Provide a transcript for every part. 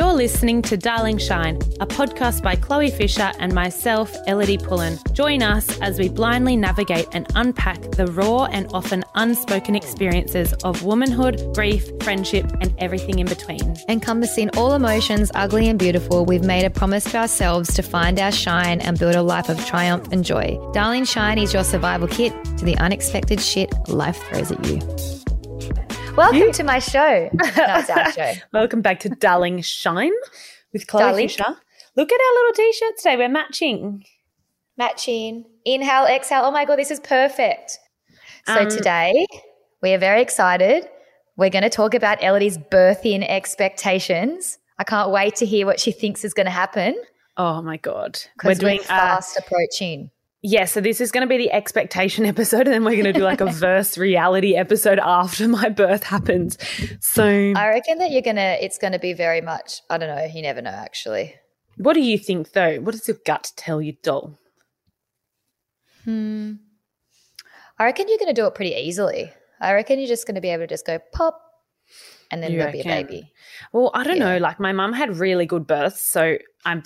You're listening to Darling Shine, a podcast by Chloe Fisher and myself, Elodie Pullen. Join us as we blindly navigate and unpack the raw and often unspoken experiences of womanhood, grief, friendship, and everything in between. Encompassing all emotions, ugly and beautiful, we've made a promise to ourselves to find our shine and build a life of triumph and joy. Darling Shine is your survival kit to the unexpected shit life throws at you. Welcome to my show. No, it's our show. Welcome back to Darling Shine with Chloe Fisher. Look at our little T-shirts today. We're matching. Matching. Inhale, exhale. Oh, my God, this is perfect. So today we are very excited. We're going to talk about Elodie's birthing expectations. I can't wait to hear what she thinks is going to happen. Oh, my God. Because we're doing fast approaching. Yeah, so this is going to be the expectation episode, and then we're going to do like a verse reality episode after my birth happens. So I reckon that it's going to be very much, I don't know, you never know actually. What do you think though? What does your gut tell you, doll? I reckon you're going to do it pretty easily. I reckon you're just going to be able to just go pop and then there'll be a baby. Well, I don't know. Like my mum had really good births, so I'm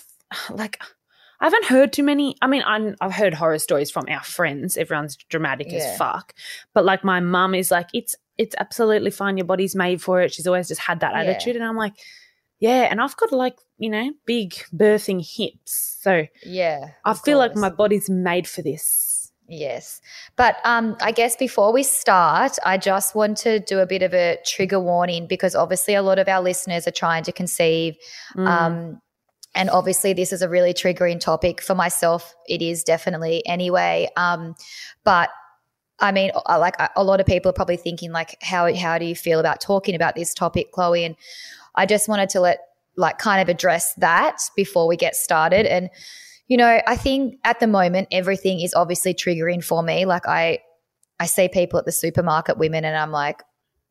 like – I haven't heard too many. I mean, I've heard horror stories from our friends. Everyone's dramatic as fuck. But, like, my mum is like, it's absolutely fine. Your body's made for it. She's always just had that attitude. And I'm like, and I've got, like, you know, big birthing hips. So, I feel like my body's made for this. Yes. But I guess before we start, I just want to do a bit of a trigger warning because obviously a lot of our listeners are trying to conceive. And obviously this is a really triggering topic for myself. It is definitely anyway. But, I mean, like a lot of people are probably thinking like how do you feel about talking about this topic, Chloe? And I just wanted to kind of address that before we get started. And, you know, I think at the moment everything is obviously triggering for me. Like I see people at the supermarket, women, and I'm like,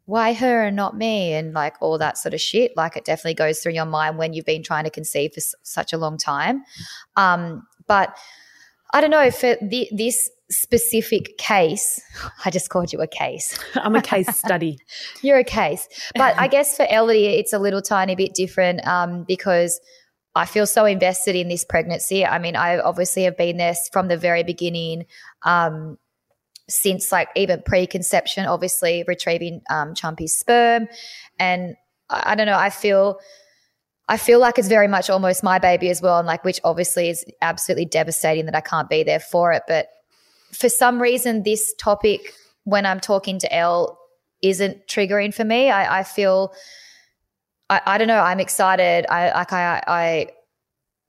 why her and not me, and like all that sort of shit. Like it definitely goes through your mind when you've been trying to conceive for such a long time. But I don't know, for this specific case, I just called you a case. I'm a case study. You're a case. But I guess for Elodie it's a little tiny bit different because I feel so invested in this pregnancy. I mean, I obviously have been there from the very beginning, since like even preconception, obviously retrieving Chumpy's sperm, and I don't know, I feel like it's very much almost my baby as well, and like which obviously is absolutely devastating that I can't be there for it. But for some reason this topic when I'm talking to Elle isn't triggering for me. I feel I don't know, I'm excited. I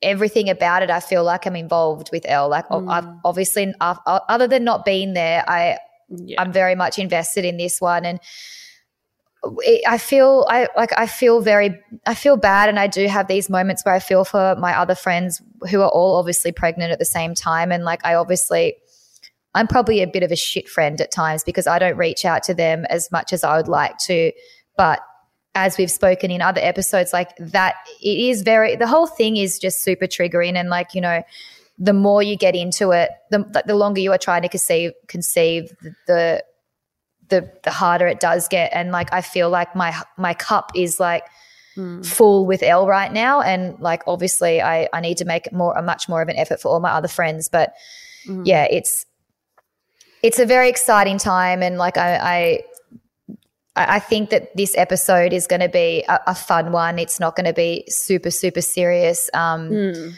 everything about it, I feel like I'm involved with Elle. Like I've obviously, other than not being there, I'm very much invested in this one, and I feel bad, and I do have these moments where I feel for my other friends who are all obviously pregnant at the same time, and like I'm probably a bit of a shit friend at times because I don't reach out to them as much as I would like to, but. As we've spoken in other episodes, like that, it is the whole thing is just super triggering, and like, you know, the more you get into it, the longer you are trying to conceive, the harder it does get. And like I feel like my cup is like full with Elle right now, and like obviously I need to make much more of an effort for all my other friends, but it's a very exciting time, and like I think that this episode is going to be a fun one. It's not going to be super, super serious. So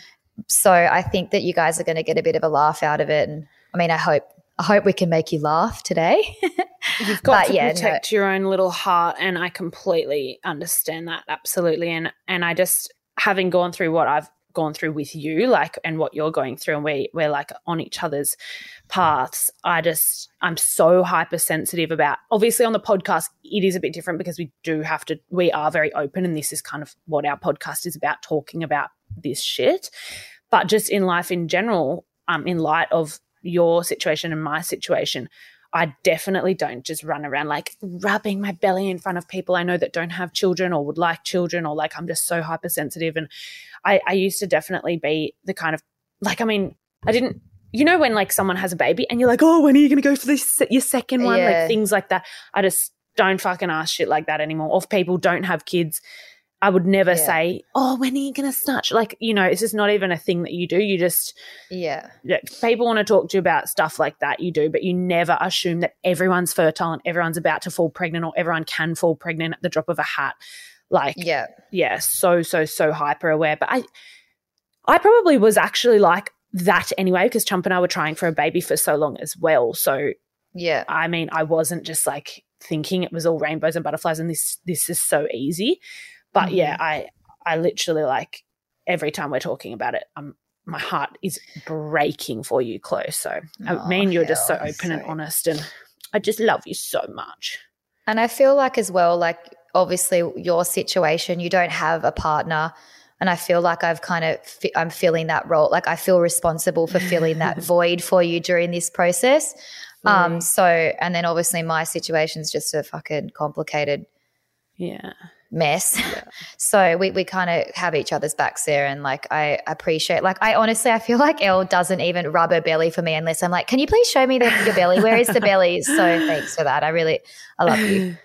I think that you guys are going to get a bit of a laugh out of it. And I mean, I hope we can make you laugh today. You've got to protect your own little heart, and I completely understand that, absolutely. And I just, having gone through what I've gone through with you, like, and what you're going through, and we're like on each other's paths, I'm so hypersensitive about, obviously on the podcast it is a bit different because we are very open, and this is kind of what our podcast is about, talking about this shit. But just in life in general, in light of your situation and my situation, I definitely don't just run around like rubbing my belly in front of people I know that don't have children or would like children, or like I'm just so hypersensitive. And I used to definitely be the kind of like, I mean, I didn't, you know, when like someone has a baby and you're like, oh, when are you going to go for your second one? Like things like that. I just don't fucking ask shit like that anymore. Or if people don't have kids, I would never say, oh, when are you going to snatch? Like, you know, it's just not even a thing that you do. You just people want to talk to you about stuff like that, you do, but you never assume that everyone's fertile and everyone's about to fall pregnant or everyone can fall pregnant at the drop of a hat. Like, so hyper aware. But I probably was actually like that anyway because Chump and I were trying for a baby for so long as well. So, I mean, I wasn't just like thinking it was all rainbows and butterflies and this is so easy. But, I literally, like, every time we're talking about it, my heart is breaking for you, Chloe. So, I mean, you're just so open and honest, and I just love you so much. And I feel like as well, like, obviously your situation, you don't have a partner, and I feel like I've kind of I'm filling that role. Like, I feel responsible for filling that void for you during this process. And then obviously my situation is just a fucking complicated mess. So we kind of have each other's backs there, and like I appreciate, like I honestly feel like Elle doesn't even rub her belly for me unless I'm like, can you please show me your belly? Where is the belly? So thanks for that. I love you.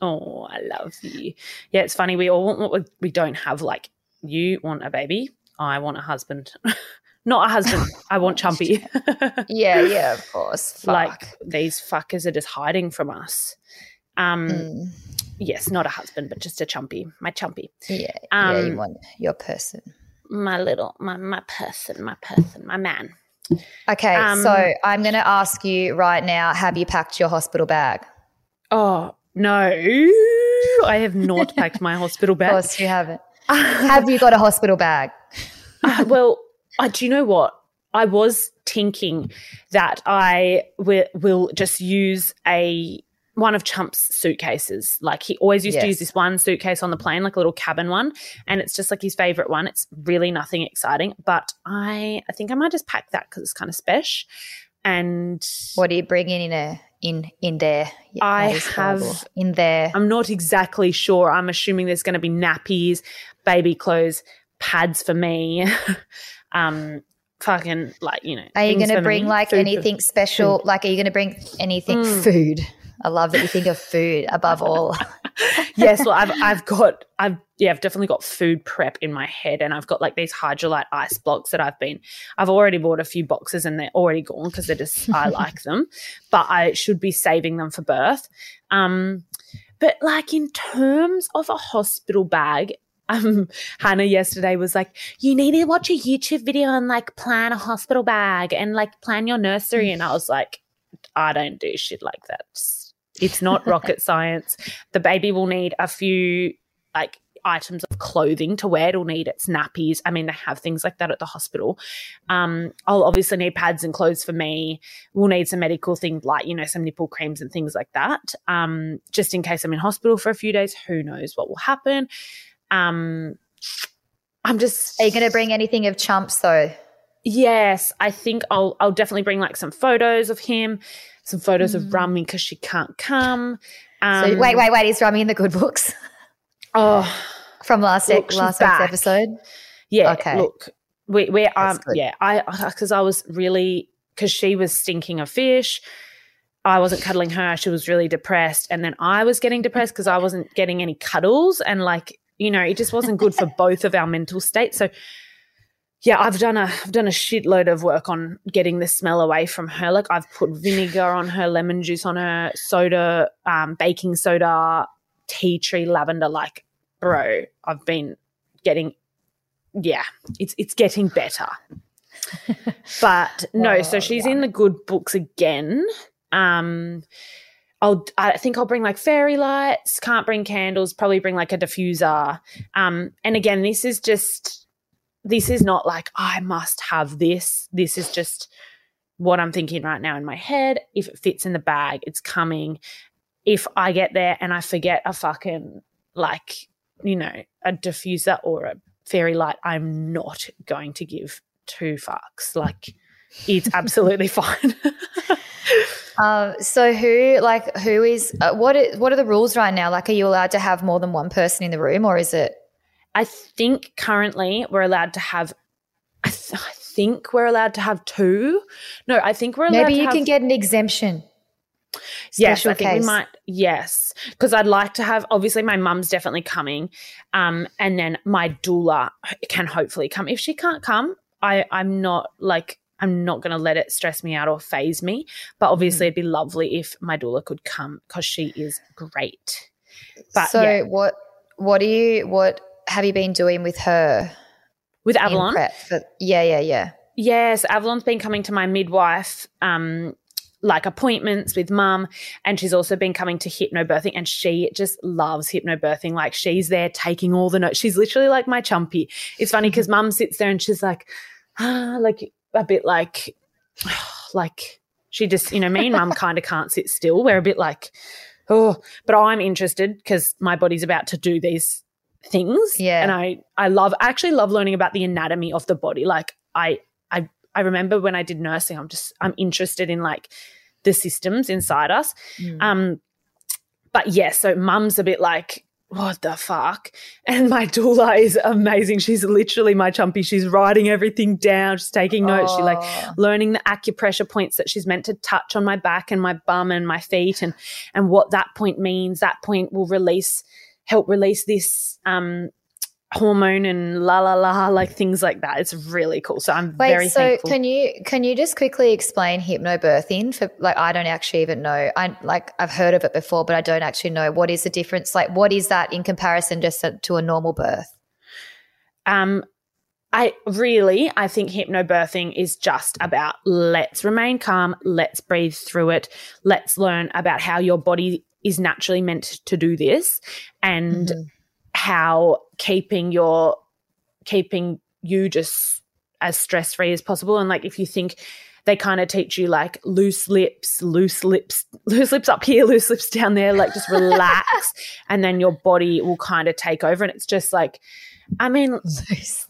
Oh, I love you. Yeah, it's funny. We all want what we don't have. Like, you want a baby. I want a husband. Not a husband. I want Chumpy. Yeah, of course. Fuck. Like, these fuckers are just hiding from us. Yes, not a husband, but just a Chumpy, my Chumpy. Yeah, you want your person. My person, my man. Okay, so I'm going to ask you right now, have you packed your hospital bag? Oh, no, I have not packed my hospital bag. Of course you haven't. Have you got a hospital bag? Do you know what? I was thinking that I will just use one of Chump's suitcases. Like, he always used to use this one suitcase on the plane, like a little cabin one, and it's just like his favourite one. It's really nothing exciting, but I think I might just pack that because it's kind of special. And what do you bring in there? In there. Yeah, I have in there. I'm not exactly sure. I'm assuming there's going to be nappies, baby clothes, pads for me. Fucking, like, you know. Are you going to bring like anything special? Like, are you going to bring anything food? I love that you think of food above all. Yes, well, I've definitely got food prep in my head, and I've got like these hydrolyte ice blocks that I've already bought a few boxes and they're already gone because I like them, but I should be saving them for birth. But like, in terms of a hospital bag, Hannah yesterday was like, you need to watch a YouTube video and like plan a hospital bag and like plan your nursery, and I was like, I don't do shit like that. It's not rocket science. The baby will need a few, like, items of clothing to wear. It'll need its nappies. I mean, they have things like that at the hospital. I'll obviously need pads and clothes for me. We'll need some medical things like, you know, some nipple creams and things like that, just in case I'm in hospital for a few days. Who knows what will happen. Are you going to bring anything of Chumps though? Yes, I think I'll definitely bring like some photos of him, some photos of Rumi because she can't come. So wait, is Rumi in the good books? Oh, from last week's episode. Yeah, okay. Look, we're because she was stinking of fish. I wasn't cuddling her. She was really depressed, and then I was getting depressed because I wasn't getting any cuddles, and like, you know, it just wasn't good for both of our mental states. So. Yeah, I've done a shitload of work on getting the smell away from her. Like, I've put vinegar on her, lemon juice on her, soda, baking soda, tea tree, lavender. Like, bro, I've been getting – yeah, it's getting better. But no, so she's in the good books again. I think I'll bring like fairy lights, can't bring candles, probably bring like a diffuser. And, again, this is just – this is not like I must have this. This is just what I'm thinking right now in my head. If it fits in the bag, it's coming. If I get there and I forget a fucking, like, you know, a diffuser or a fairy light, I'm not going to give two fucks. Like, it's absolutely fine. What are the rules right now? Like, are you allowed to have more than one person in the room, or is it? I think currently we're allowed to have – I think we're allowed to have two. No, I think we're allowed to have – maybe you can get an exemption. Yes, I think we might. Yes, because I'd like to have, obviously my mum's definitely coming, and then my doula can hopefully come. If she can't come, I'm not going to let it stress me out or faze me, but obviously it'd be lovely if my doula could come because she is great. But so yeah. What have you been doing with her? With Avalon? Yeah. Yes, Avalon's been coming to my midwife, like appointments with mum, and she's also been coming to hypnobirthing, and she just loves hypnobirthing. Like she's there taking all the notes. She's literally like my Chumpy. It's funny because mum sits there and she's like, a bit like she just, you know, me and mum kind of can't sit still. We're a bit like, but I'm interested because my body's about to do these things. Yeah. And I actually love learning about the anatomy of the body. Like I remember when I did nursing, I'm interested in like the systems inside us. But yeah, so mum's a bit like, what the fuck? And my doula is amazing. She's literally my Chumpy. She's writing everything down. She's taking notes. She's like learning the acupressure points that she's meant to touch on my back and my bum and my feet, and what that point means. That point will help release this hormone and like things like that. It's really cool. So I'm very thankful. So can you just quickly explain hypnobirthing for, like, I don't actually even know. I've heard of it before, but I don't actually know. What is the difference? Like, what is that in comparison just to a normal birth? I think hypnobirthing is just about let's remain calm, let's breathe through it, let's learn about how your body is naturally meant to do this, and how keeping you just as stress-free as possible. And like, if you think, they kind of teach you like loose lips up here, loose lips down there, like just relax and then your body will kind of take over. And it's just like, I mean, loose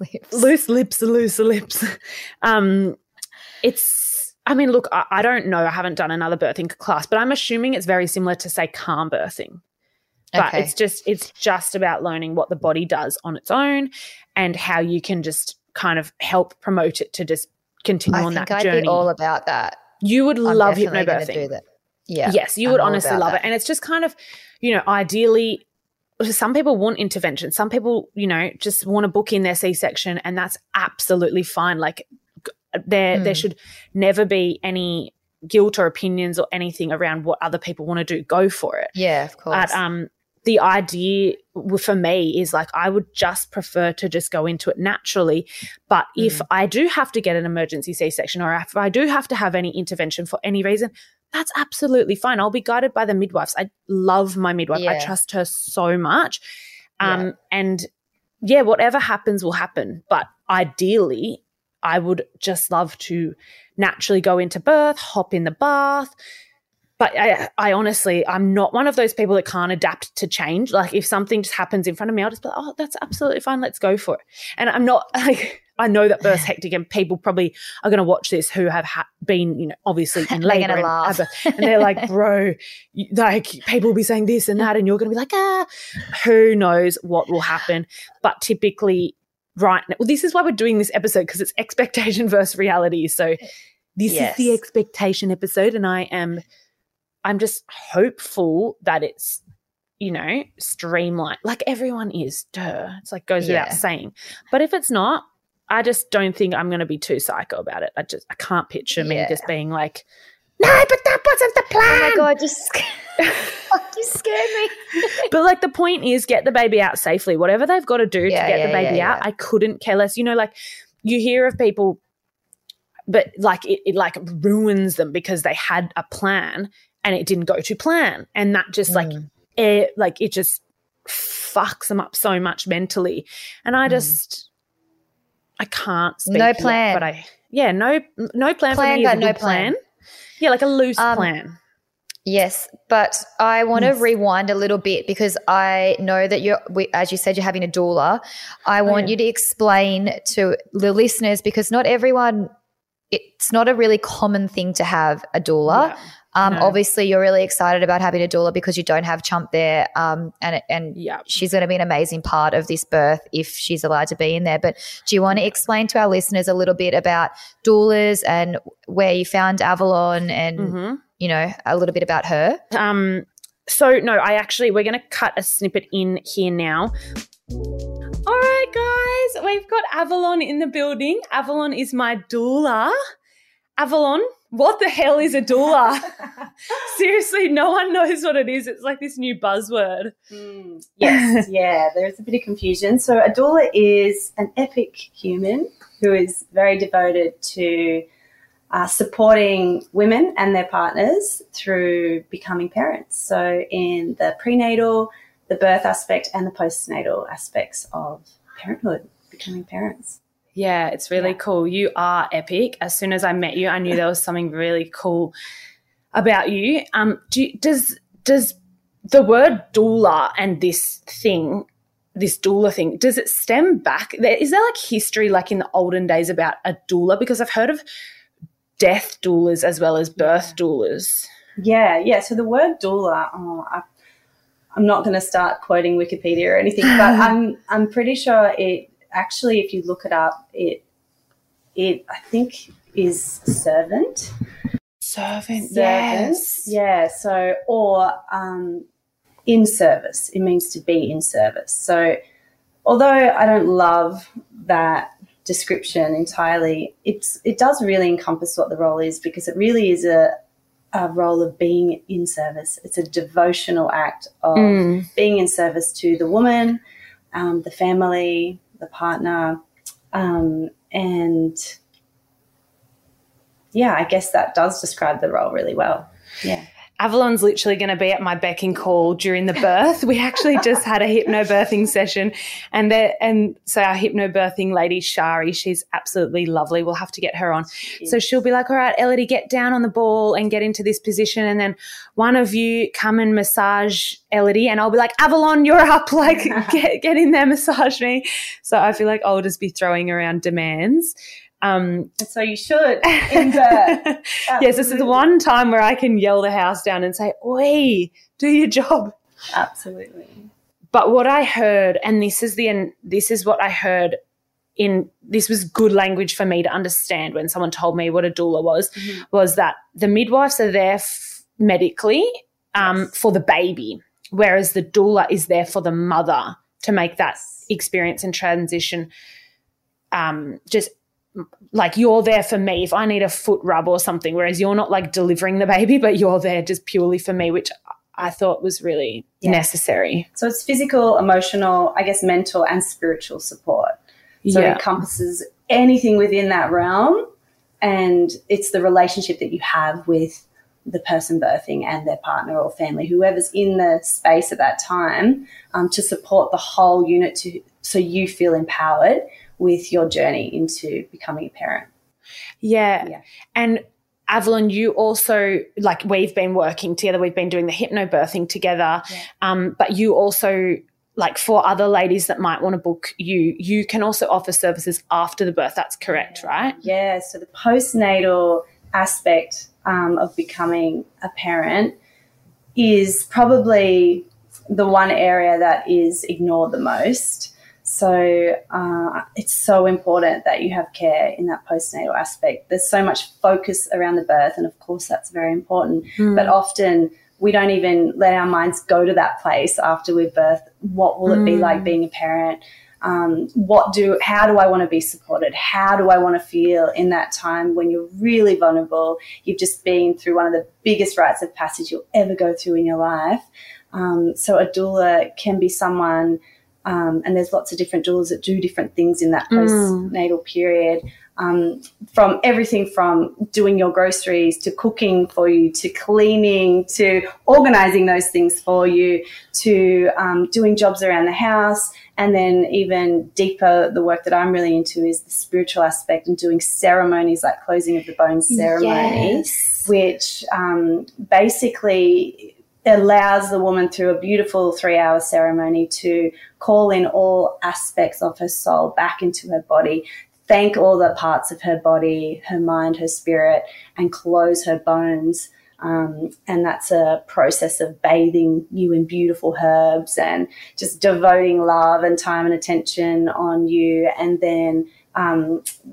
lips. I don't know. I haven't done another birthing class, but I'm assuming it's very similar to, say, calm birthing. But okay. It's just about learning what the body does on its own and how you can just kind of help promote it to just continue on that journey. I think I'd be all about that. You would love hypnobirthing. Do that. Yeah. Yes, you would honestly love it. And it's just kind of, you know, ideally, some people want intervention. Some people, you know, just want to book in their C-section, and that's absolutely fine. Like there should never be any guilt or opinions or anything around what other people want to do. Go for it. Yeah, of course. But the idea for me is like, I would just prefer to just go into it naturally. But if I do have to get an emergency C-section, or if I do have to have any intervention for any reason, that's absolutely fine. I'll be guided by the midwives. I love my midwife. Yeah. I trust her so much. And yeah, whatever happens will happen. But ideally, I would just love to naturally go into birth, hop in the bath. But I honestly, I'm not one of those people that can't adapt to change. Like, if something just happens in front of me, I'll just be like, oh, that's absolutely fine. Let's go for it. And I'm not like, I know that birth's hectic, and people probably are going to watch this who have been, you know, obviously in labour and they're like, bro, like, people will be saying this and that, and you're going to be like, who knows what will happen. But typically right now, well, this is why we're doing this episode, because it's expectation versus reality. So this is the expectation episode, and I'm just hopeful that it's, you know, streamlined. Like, everyone is, it's like goes without saying. But if it's not, I just don't think I'm going to be too psycho about it. I can't picture me just being like, no, but that wasn't the plan. Oh, my God, you scared me. But, like, the point is, get the baby out safely. Whatever they've got to do to get the baby out, I couldn't care less. You know, like, you hear of people, but, like, it like ruins them because they had a plan and it didn't go to plan, and that just it just fucks them up so much mentally. And I just I can't speak. No plan. Yet, but no plan, for me. No plan. Yeah, like a loose plan. Yes, but I want to rewind a little bit, because I know that as you said, you're having a doula. I want you to explain to the listeners, because not everyone, it's not a really common thing to have a doula. Yeah. Obviously, you're really excited about having a doula because you don't have Chump there, and she's going to be an amazing part of this birth if she's allowed to be in there. But do you want to explain to our listeners a little bit about doulas and where you found Avalon and you know, a little bit about her. So we're going to cut a snippet in here now. All right, guys, we've got Avalon in the building. Avalon is my doula. Avalon, what the hell is a doula? Seriously, no one knows what it is. It's like this new buzzword. Yes, yeah, there's a bit of confusion. So a doula is an epic human who is very devoted to supporting women and their partners through becoming parents. So in the prenatal, the birth aspect and the postnatal aspects of parenthood, becoming parents. Yeah, it's really cool. You are epic. As soon as I met you, I knew there was something really cool about you. Does the word doula and this doula thing, does it stem back? Is there like history like in the olden days about a doula? Because I've heard of death doulas as well as birth doulas. Yeah. So the word doula, I'm not going to start quoting Wikipedia or anything, but I'm pretty sure it. Actually, if you look it up, it I think is servant. Servant, yes. Yeah, so or in service. It means to be in service. So although I don't love that description entirely, it does really encompass what the role is, because it really is a role of being in service. It's a devotional act of being in service to the woman, the family, the partner, and yeah, I guess that does describe the role really well. Yeah. Avalon's literally going to be at my beck and call during the birth. We actually just had a hypnobirthing session and so our hypnobirthing lady, Shari, she's absolutely lovely. We'll have to get her on. Yes. So she'll be like, all right, Elodie, get down on the ball and get into this position, and then one of you come and massage Elodie, and I'll be like, Avalon, you're up, like get in there, massage me. So I feel like I'll just be throwing around demands. So you should in birth. Yes, this is the one time where I can yell the house down and say, oi, do your job. Absolutely. But what I heard, and this was good language for me to understand when someone told me what a doula was, was that the midwives are there medically for the baby, whereas the doula is there for the mother to make that experience and transition just like you're there for me if I need a foot rub or something, whereas you're not like delivering the baby, but you're there just purely for me, which I thought was really necessary. So it's physical, emotional, I guess mental and spiritual support. So it encompasses anything within that realm, and it's the relationship that you have with the person birthing and their partner or family, whoever's in the space at that time, to support the whole unit so you feel empowered with your journey into becoming a parent. Yeah. And Avalon, you also, like, we've been working together, we've been doing the hypnobirthing together, but you also, like, for other ladies that might want to book you, you can also offer services after the birth. That's correct, right? Yeah, so the postnatal aspect of becoming a parent is probably the one area that is ignored the most. So it's so important that you have care in that postnatal aspect. There's so much focus around the birth, and of course that's very important, but often we don't even let our minds go to that place after we've birthed. What will it be like being a parent? How do I want to be supported? How do I want to feel in that time when you're really vulnerable? You've just been through one of the biggest rites of passage you'll ever go through in your life. So a doula can be someone... and there's lots of different doulas that do different things in that postnatal period, from everything from doing your groceries to cooking for you to cleaning to organising those things for you to doing jobs around the house, and then even deeper, the work that I'm really into is the spiritual aspect and doing ceremonies like closing of the bones ceremony, which basically allows the woman through a beautiful 3-hour ceremony to call in all aspects of her soul back into her body, thank all the parts of her body, her mind, her spirit, and close her bones. And that's a process of bathing you in beautiful herbs and just devoting love and time and attention on you, and then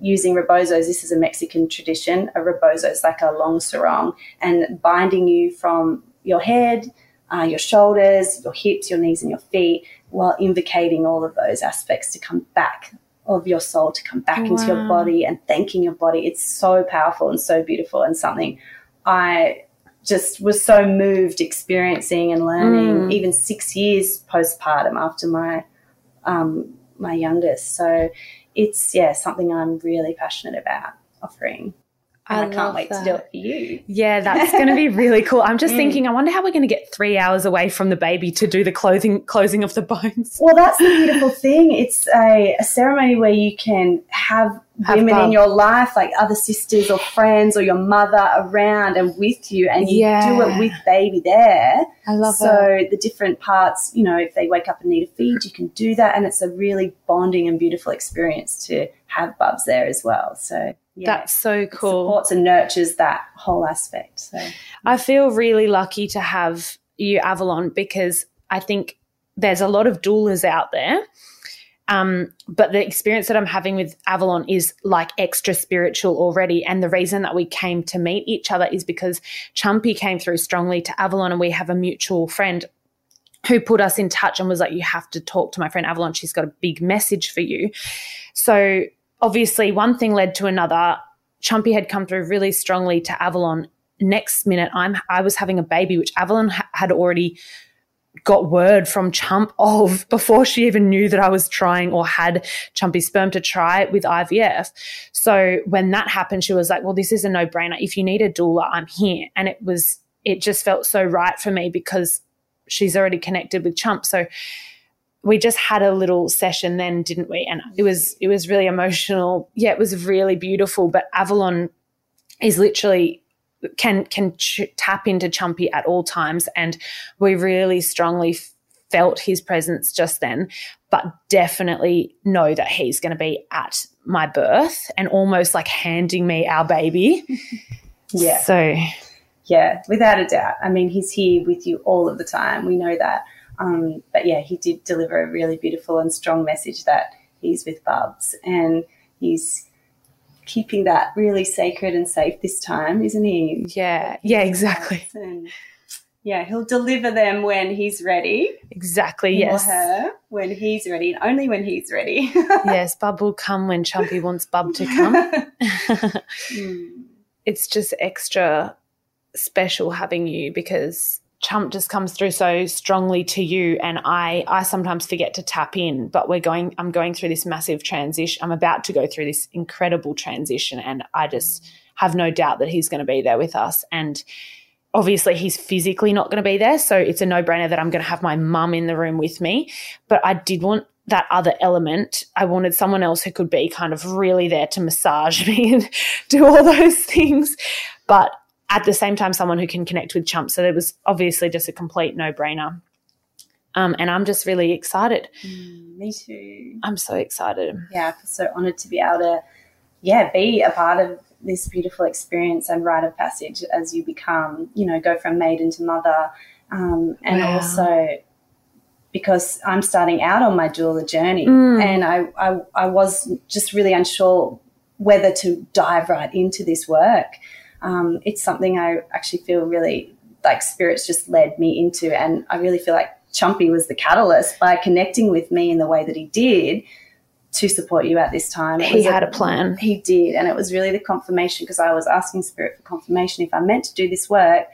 using rebozos. This is a Mexican tradition. A rebozo is like a long sarong, and binding you from your head, your shoulders, your hips, your knees and your feet, while invocating all of those aspects to come back, of your soul to come back into your body and thanking your body. It's so powerful and so beautiful, and something I just was so moved experiencing and learning, even 6 years postpartum after my my youngest. So it's, yeah, something I'm really passionate about offering. I can't wait to do it for you. Yeah, that's going to be really cool. I'm just thinking, I wonder how we're going to get 3 hours away from the baby to do the closing of the bones. Well, that's the beautiful thing. It's a ceremony where you can have women in your life, like other sisters or friends or your mother around and with you, and you do it with baby there. I love So the different parts, you know, if they wake up and need a feed, you can do that, and it's a really bonding and beautiful experience to have bubs there as well. So yeah, that's so cool. It supports and nurtures that whole aspect. So I feel really lucky to have you, Avalon, because I think there's a lot of doulas out there, but the experience that I'm having with Avalon is like extra spiritual already. And the reason that we came to meet each other is because Chumpy came through strongly to Avalon, and we have a mutual friend who put us in touch and was like, you have to talk to my friend Avalon. She's got a big message for you. So obviously one thing led to another. Chumpy had come through really strongly to Avalon. Next minute I was having a baby, which Avalon had already got word from Chump of before she even knew that I was trying or had Chumpy sperm to try with IVF. So when that happened, she was like, well, this is a no-brainer. If you need a doula, I'm here. And it just felt so right for me because she's already connected with Chump. So we just had a little session then, didn't we? And it was really emotional. Yeah, it was really beautiful. But Avalon is literally can tap into Chumpy at all times, and we really strongly felt his presence just then, but definitely know that he's going to be at my birth and almost like handing me our baby. Yeah. So yeah, without a doubt. I mean, he's here with you all of the time. We know that. But yeah, he did deliver a really beautiful and strong message that he's with bubs, and he's keeping that really sacred and safe this time, isn't he? Yeah, yeah, exactly. And yeah, he'll deliver them when he's ready. Exactly, yes. Or her when he's ready, and only when he's ready. Yes, bub will come when Chumpy wants bub to come. It's just extra special having you because Chump just comes through so strongly to you, and I sometimes forget to tap in, but I'm going through this massive transition. I'm about to go through this incredible transition, and I just have no doubt that he's going to be there with us. And obviously he's physically not going to be there, so it's a no-brainer that I'm going to have my mum in the room with me. But I did want that other element. I wanted someone else who could be kind of really there to massage me and do all those things, but at the same time, someone who can connect with Chump. So it was obviously just a complete no-brainer. And I'm just really excited. Me too. I'm so excited. Yeah, I feel so honoured to be able to, be a part of this beautiful experience and rite of passage as you become, go from maiden to mother. And also because I'm starting out on my doula journey, and I was just really unsure whether to dive right into this work. It's something I actually feel really like Spirit's just led me into, and I really feel like Chumpy was the catalyst by connecting with me in the way that he did to support you at this time. He had a plan. He did, and it was really the confirmation, because I was asking Spirit for confirmation if I meant to do this work,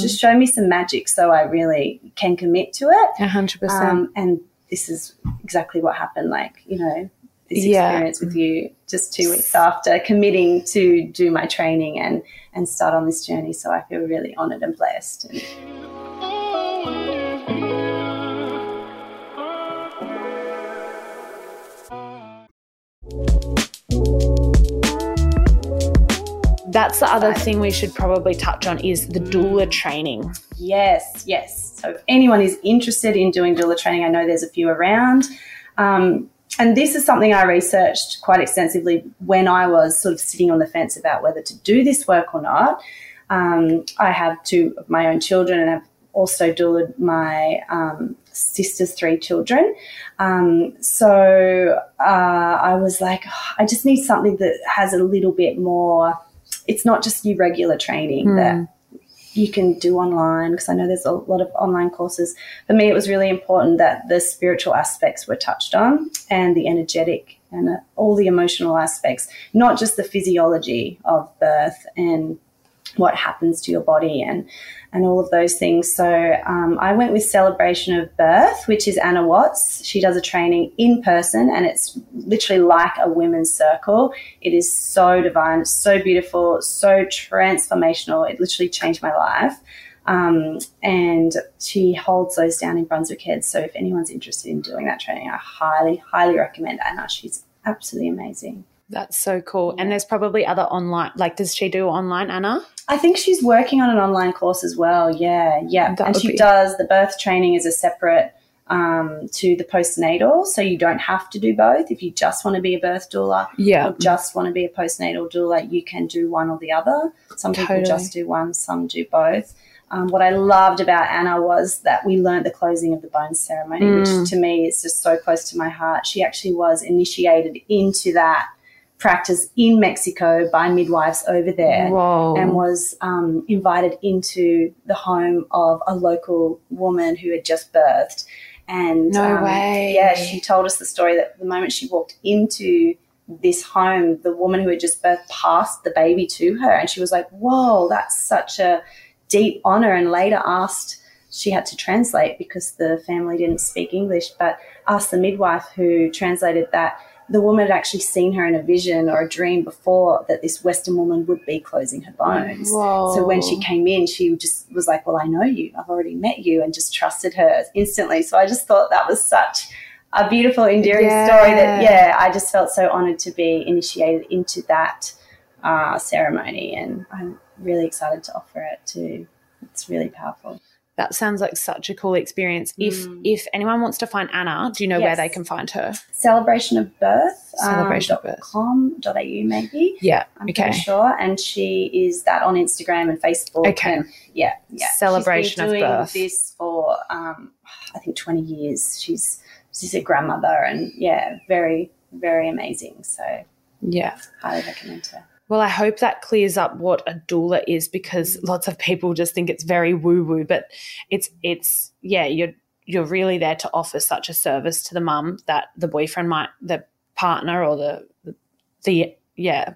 just show me some magic so I really can commit to it. 100%. And this is exactly what happened, this experience with you just 2 weeks after committing to do my training and start on this journey. So I feel really honoured and blessed. That's the other thing we should probably touch on is the doula training. Yes. So if anyone is interested in doing doula training, I know there's a few around. And this is something I researched quite extensively when I was sort of sitting on the fence about whether to do this work or not. I have two of my own children and have also doulaed my sister's three children. So I was like, oh, I just need something that has a little bit more, it's not just your regular training that you can do online, because I know there's a lot of online courses. For me, it was really important that the spiritual aspects were touched on, and the energetic and all the emotional aspects, not just the physiology of birth and what happens to your body and all of those things. So I went with Celebration of Birth, which is Anna Watts. She does a training in person, and it's literally like a women's circle. It is so divine, so beautiful, so transformational. It literally changed my life. And she holds those down in Brunswick Heads. So if anyone's interested in doing that training, I highly, highly recommend Anna. She's absolutely amazing. That's so cool. And there's probably other online, like, does she do online, Anna? I think she's working on an online course as well. Yeah. And she does the birth training as a separate to the postnatal. So you don't have to do both. If you just want to be a birth doula or just want to be a postnatal doula, you can do one or the other. Some people just do one, some do both. What I loved about Anna was that we learned the closing of the bones ceremony, which to me is just so close to my heart. She actually was initiated into that practice in Mexico by midwives over there and was invited into the home of a local woman who had just birthed. And she told us the story that the moment she walked into this home, the woman who had just birthed passed the baby to her, and she was like, whoa, that's such a deep honor. And later asked, she had to translate because the family didn't speak English, but asked the midwife who translated that the woman had actually seen her in a vision or a dream before, that this Western woman would be closing her bones. So when she came in, she just was like, well, I know you, I've already met you, and just trusted her instantly. So I just thought that was such a beautiful, endearing story that, I just felt so honored to be initiated into that ceremony, and I'm really excited to offer it too. It's really powerful. That sounds like such a cool experience. If anyone wants to find Anna, do you know where they can find her? Celebration of Birth. Celebration.com.au maybe. Yeah. I'm pretty sure. And she is that on Instagram and Facebook. Okay. And Celebration of Birth. She's been doing this for I think 20 years. She's a grandmother, and very, very amazing. So highly recommend her. Well, I hope that clears up what a doula is, because lots of people just think it's very woo-woo, but it's you're really there to offer such a service to the mum that the boyfriend might, the partner or the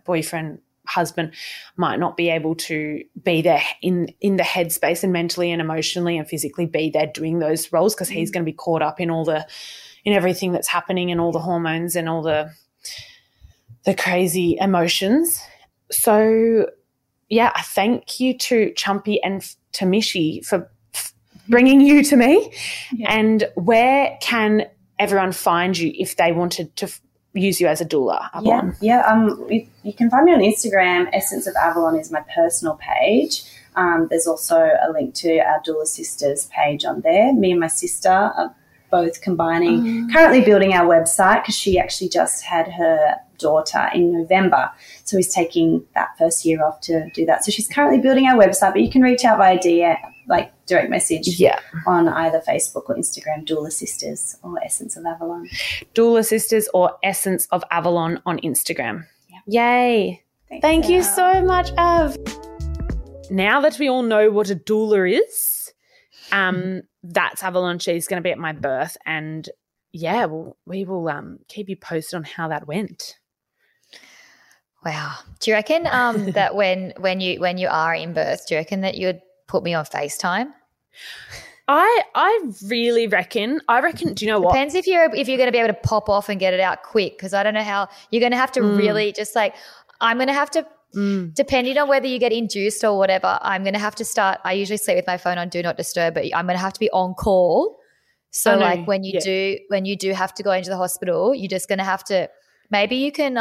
boyfriend, husband might not be able to be there in the headspace and mentally and emotionally and physically be there doing those roles, because he's going to be caught up in everything that's happening and all the hormones and all the crazy emotions. So, I thank you to Chumpy and to Mishy for bringing you to me. Yeah. And where can everyone find you if they wanted to use you as a doula? Avalon? You can find me on Instagram. Essence of Avalon is my personal page. There's also a link to our Doula Sisters page on there. Me and my sister are both combining, currently building our website, because she actually just had her daughter in November, so he's taking that first year off to do that. So she's currently building our website, but you can reach out via DM, like direct message on either Facebook or Instagram, Doula Sisters or Essence of Avalon. Doula Sisters or Essence of Avalon on Instagram. Yay. Thank you so much, Av. Now that we all know what a doula is, that's Avalon. She's going to be at my birth, and we will keep you posted on how that went. Wow. Do you reckon that when you are in birth, do you reckon that you would put me on FaceTime? I really reckon. Do you know what? Depends if you're going to be able to pop off and get it out quick, because I don't know how you're going to have to really just like I'm going to have to depending on whether you get induced or whatever, I'm going to have to start. I usually sleep with my phone on Do Not Disturb, but I'm going to have to be on call. So like when you do have to go into the hospital, you're just going to have to. Maybe you can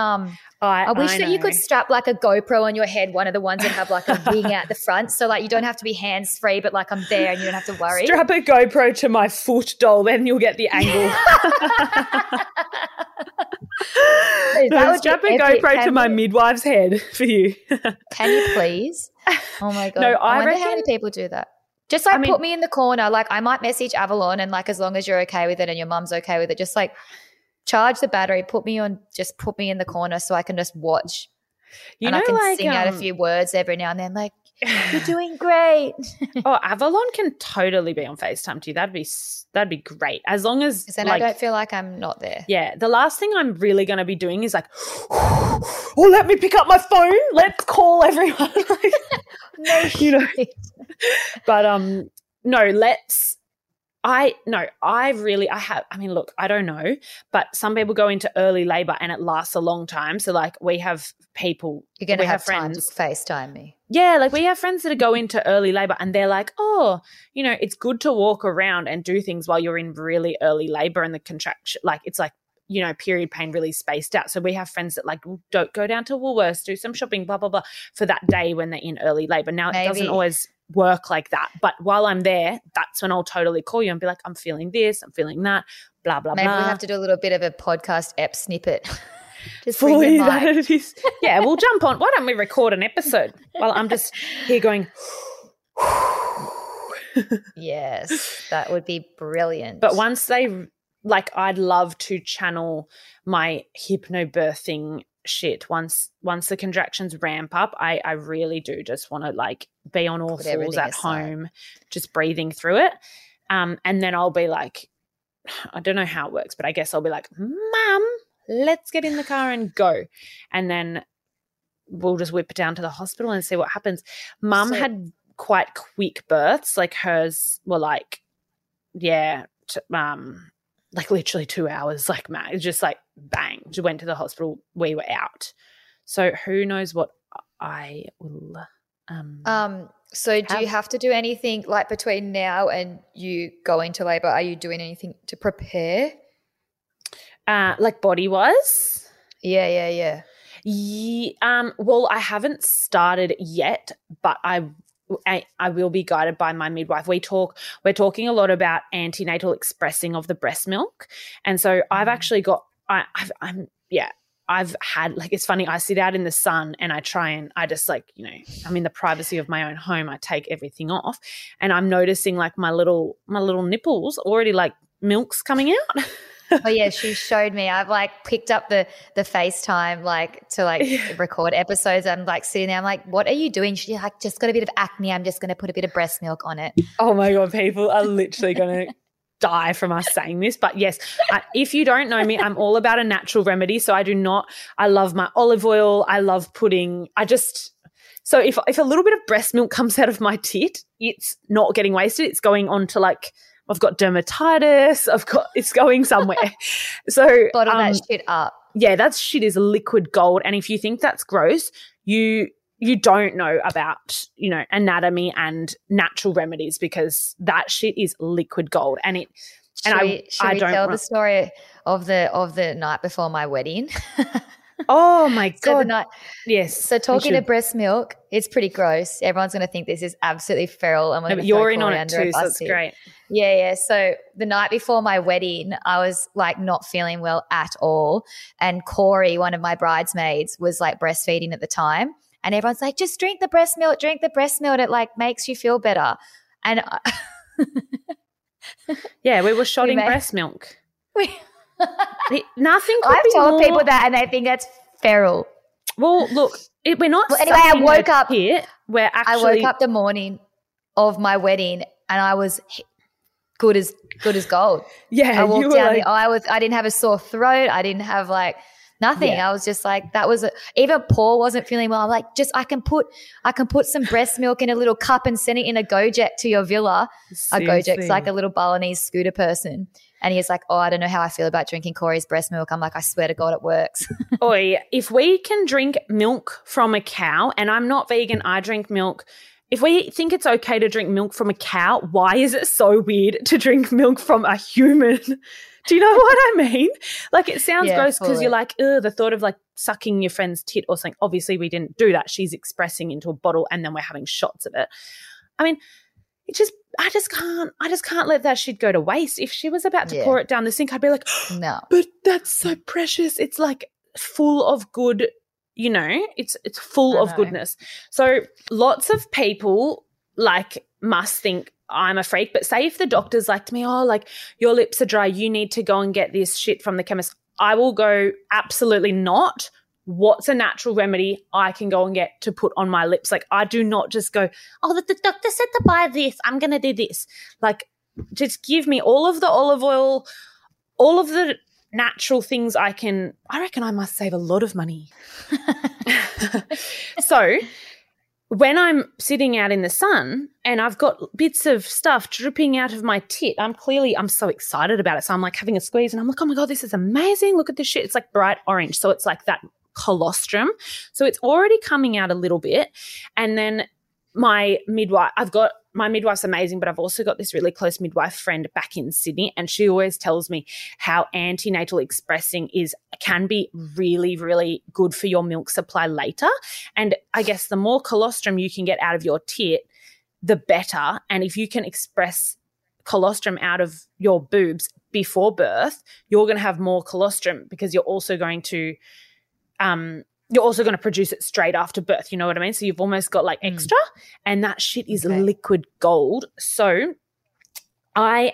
I wish that you could strap like a GoPro on your head, one of the ones that have like a wing out the front. So like you don't have to be hands free, but like I'm there and you don't have to worry. Strap a GoPro to my foot, doll, then you'll get the angle. No, strap a GoPro to my midwife's head for you. Can you please? Oh my God. No, I wonder how many people do that. Just like put me in the corner. Like I might message Avalon and like as long as you're okay with it and your mum's okay with it, just like charge the battery, put me in the corner so I can just watch. You and know, I can sing out a few words every now and then like, you're doing great. Oh, Avalon can totally be on FaceTime too. That'd be great. As long as then I don't feel like I'm not there. Yeah. The last thing I'm really going to be doing is like, oh, let me pick up my phone. Let's call everyone. Like, no, you know. But I don't know, but some people go into early labor and it lasts a long time. So like we have people. You're going to have friends to FaceTime me. Yeah, like we have friends that go into early labor and they're like, oh, you know, it's good to walk around and do things while you're in really early labor and the contraction, like it's like, you know, period pain really spaced out. So we have friends that like don't go down to Woolworths, do some shopping, blah, blah, blah for that day when they're in early labor. Now it doesn't always work like that. But while I'm there, that's when I'll totally call you and be like, I'm feeling this, I'm feeling that, blah, blah, blah. Maybe we have to do a little bit of a podcast app snippet. Just fully that it is. Yeah, we'll jump on. Why don't we record an episode while I'm just here going. Yes, that would be brilliant. But once they like I'd love to channel my hypnobirthing shit. Once the contractions ramp up, I really do just want to like be on all fours at home, just breathing through it. And then I'll be like, I don't know how it works, but I guess I'll be like, Mum, let's get in the car and go. And then we'll just whip it down to the hospital and see what happens. Mum had quite quick births. Like hers were like, yeah, like literally 2 hours, like man, just like bang, just went to the hospital. We were out. So who knows what I will So do you have to do anything like between now and you go into labour? Are you doing anything to prepare? Like body-wise? Yeah. Well, I haven't started yet, but I will be guided by my midwife. We're talking a lot about antenatal expressing of the breast milk. And so I've actually got I've had like, it's funny, I sit out in the sun and I try and I just like, you know, I'm in the privacy of my own home. I take everything off and I'm noticing like my little nipples already like milk's coming out. Oh yeah, she showed me. I've like picked up the FaceTime like to like record episodes. I'm like sitting there. I'm like, what are you doing? She's like, just got a bit of acne. I'm just going to put a bit of breast milk on it. Oh my God, people are literally going to die from us saying this. But yes, if you don't know me, I'm all about a natural remedy. So I love my olive oil. I love pudding. So if a little bit of breast milk comes out of my tit, it's not getting wasted. It's going on to like, I've got dermatitis. It's going somewhere. So bottle that shit up. Yeah, that shit is liquid gold. And if you think that's gross, you don't know about, you know, anatomy and natural remedies because that shit is liquid gold. And it. Should we tell the story of the night before my wedding? Oh my God. So yes. So talking to breast milk, it's pretty gross. Everyone's going to think this is absolutely feral. I'm going to throw Corey under a bus here. You're in on it too, so it's great. Yeah. So the night before my wedding, I was like not feeling well at all. And Corey, one of my bridesmaids, was like breastfeeding at the time. And everyone's like, just drink the breast milk. It like makes you feel better. And yeah, we were shotting breast milk. Nothing could be told more. People that and they think that's feral. Well, look, we're not. Well, anyway, I woke up here. I woke up the morning of my wedding and I was good as gold. Yeah, I walked down the aisle. I didn't have a sore throat. I didn't have like nothing. Yeah. I was just like that was even Paul wasn't feeling well. I'm like I can put some breast milk in a little cup and send it in a Gojek to your villa. Gojek's like a little Balinese scooter person. And he's like, oh, I don't know how I feel about drinking Corey's breast milk. I'm like, I swear to God it works. Oi, if we can drink milk from a cow, and I'm not vegan, I drink milk. If we think it's okay to drink milk from a cow, why is it so weird to drink milk from a human? Do you know what I mean? Like it sounds gross because you're like, ugh, the thought of like sucking your friend's tit or something. Obviously we didn't do that. She's expressing into a bottle and then we're having shots of it. I mean – I just can't let that shit go to waste. If she was about to pour it down the sink, I'd be like, oh, no. But that's so precious. It's like full of good, you know, it's full of goodness. So lots of people like must think I'm a freak, but say if the doctor's like to me, oh, like your lips are dry, you need to go and get this shit from the chemist, I will go, absolutely not. What's a natural remedy I can go and get to put on my lips? Like, I do not just go, oh, the doctor said to buy this, I'm going to do this. Like, just give me all of the olive oil, all of the natural things I can. I reckon I must save a lot of money. So when I'm sitting out in the sun and I've got bits of stuff dripping out of my tit, I'm so excited about it. So I'm like having a squeeze and I'm like, oh my God, this is amazing. Look at this shit. It's like bright orange. So it's like that colostrum. So it's already coming out a little bit. And then my midwife's amazing, but I've also got this really close midwife friend back in Sydney, and she always tells me how antenatal expressing can be really, really good for your milk supply later. And I guess the more colostrum you can get out of your tit, the better. And if you can express colostrum out of your boobs before birth, you're going to have more colostrum because you're also going to produce it straight after birth. You know what I mean? So you've almost got like extra, and that shit is liquid gold. So I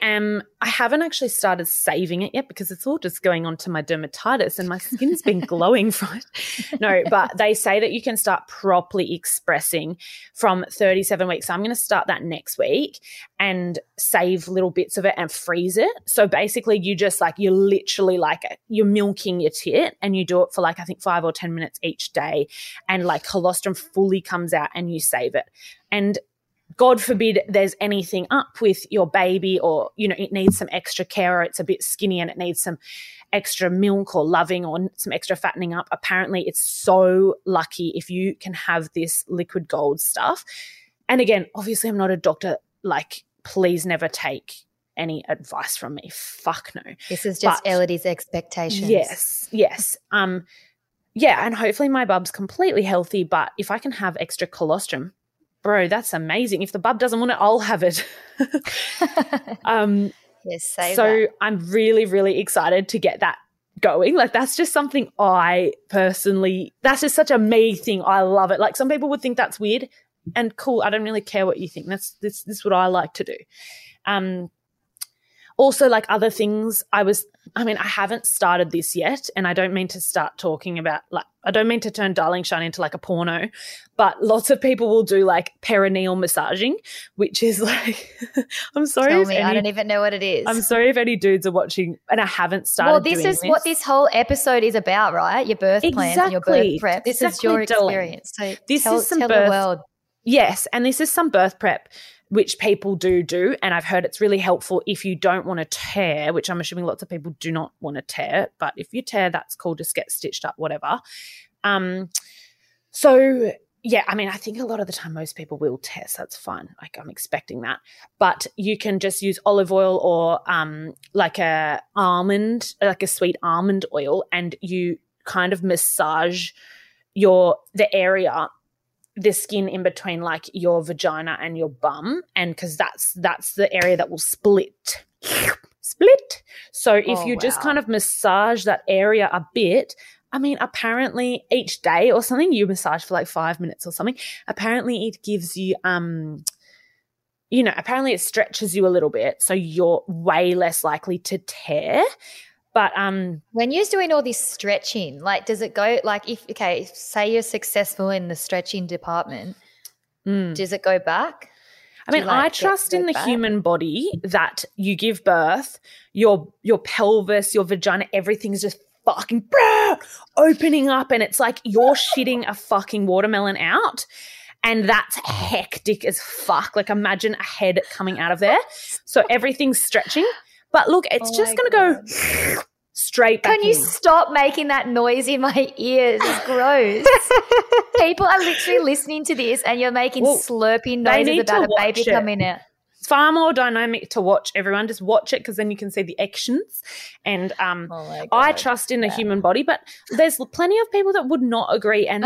haven't actually started saving it yet because it's all just going on to my dermatitis and my skin's been glowing from it. No, but they say that you can start properly expressing from 37 weeks. So I'm going to start that next week and save little bits of it and freeze it. So basically you just like, you're literally like, you're milking your tit and you do it for like, I think 5 or 10 minutes each day, and like colostrum fully comes out and you save it. And God forbid there's anything up with your baby or, you know, it needs some extra care or it's a bit skinny and it needs some extra milk or loving or some extra fattening up. Apparently it's so lucky if you can have this liquid gold stuff. And again, obviously I'm not a doctor. Like, please never take any advice from me. Fuck no. This is just Elody's expectations. Yes. Yeah, and hopefully my bub's completely healthy, but if I can have extra colostrum, bro, that's amazing. If the bub doesn't want it, I'll have it. Yes, save so that. I'm really, really excited to get that going. Like, that's just something that's just such a me thing. I love it. Like, some people would think that's weird and cool. I don't really care what you think. This is what I like to do. Also, like, other things I haven't started this yet, and I don't mean to start talking about, like, I don't mean to turn Darling Shine into like a porno, but lots of people will do like perineal massaging, which is like, I'm sorry. Tell me, I don't even know what it is. I'm sorry if any dudes are watching and I haven't started doing this. Well, this is what this whole episode is about, right? Your birth plans and your birth prep. This is your experience. So tell the world. Yes, and this is some birth prep, which people do, and I've heard it's really helpful if you don't want to tear, which I'm assuming lots of people do not want to tear, but if you tear, that's cool, just get stitched up, whatever. I think a lot of the time most people will tear, so that's fine. Like, I'm expecting that. But you can just use olive oil or like a almond, like a sweet almond oil, and you kind of massage the area, the skin in between like your vagina and your bum, and because that's the area that will split. So if just kind of massage that area a bit, I mean, apparently each day or something, you massage for like 5 minutes or something, apparently it gives you apparently it stretches you a little bit, so you're way less likely to tear. But when you're doing all this stretching, like, does it go like say you're successful in the stretching department, does it go back? I mean, I trust in the human body that you give birth, your pelvis, your vagina, everything's just fucking opening up, and it's like you're shitting a fucking watermelon out. And that's hectic as fuck. Like, imagine a head coming out of there. So everything's stretching. But look, it's just going to go straight back. Can you stop making that noise in my ears? It's gross. People are literally listening to this and you're making slurpy noises about a baby coming out. It's far more dynamic to watch, everyone. Just watch it, because then you can see the actions. And I trust in the human body, but there's plenty of people that would not agree, and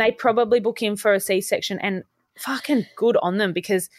they probably book in for a C-section, and fucking good on them, because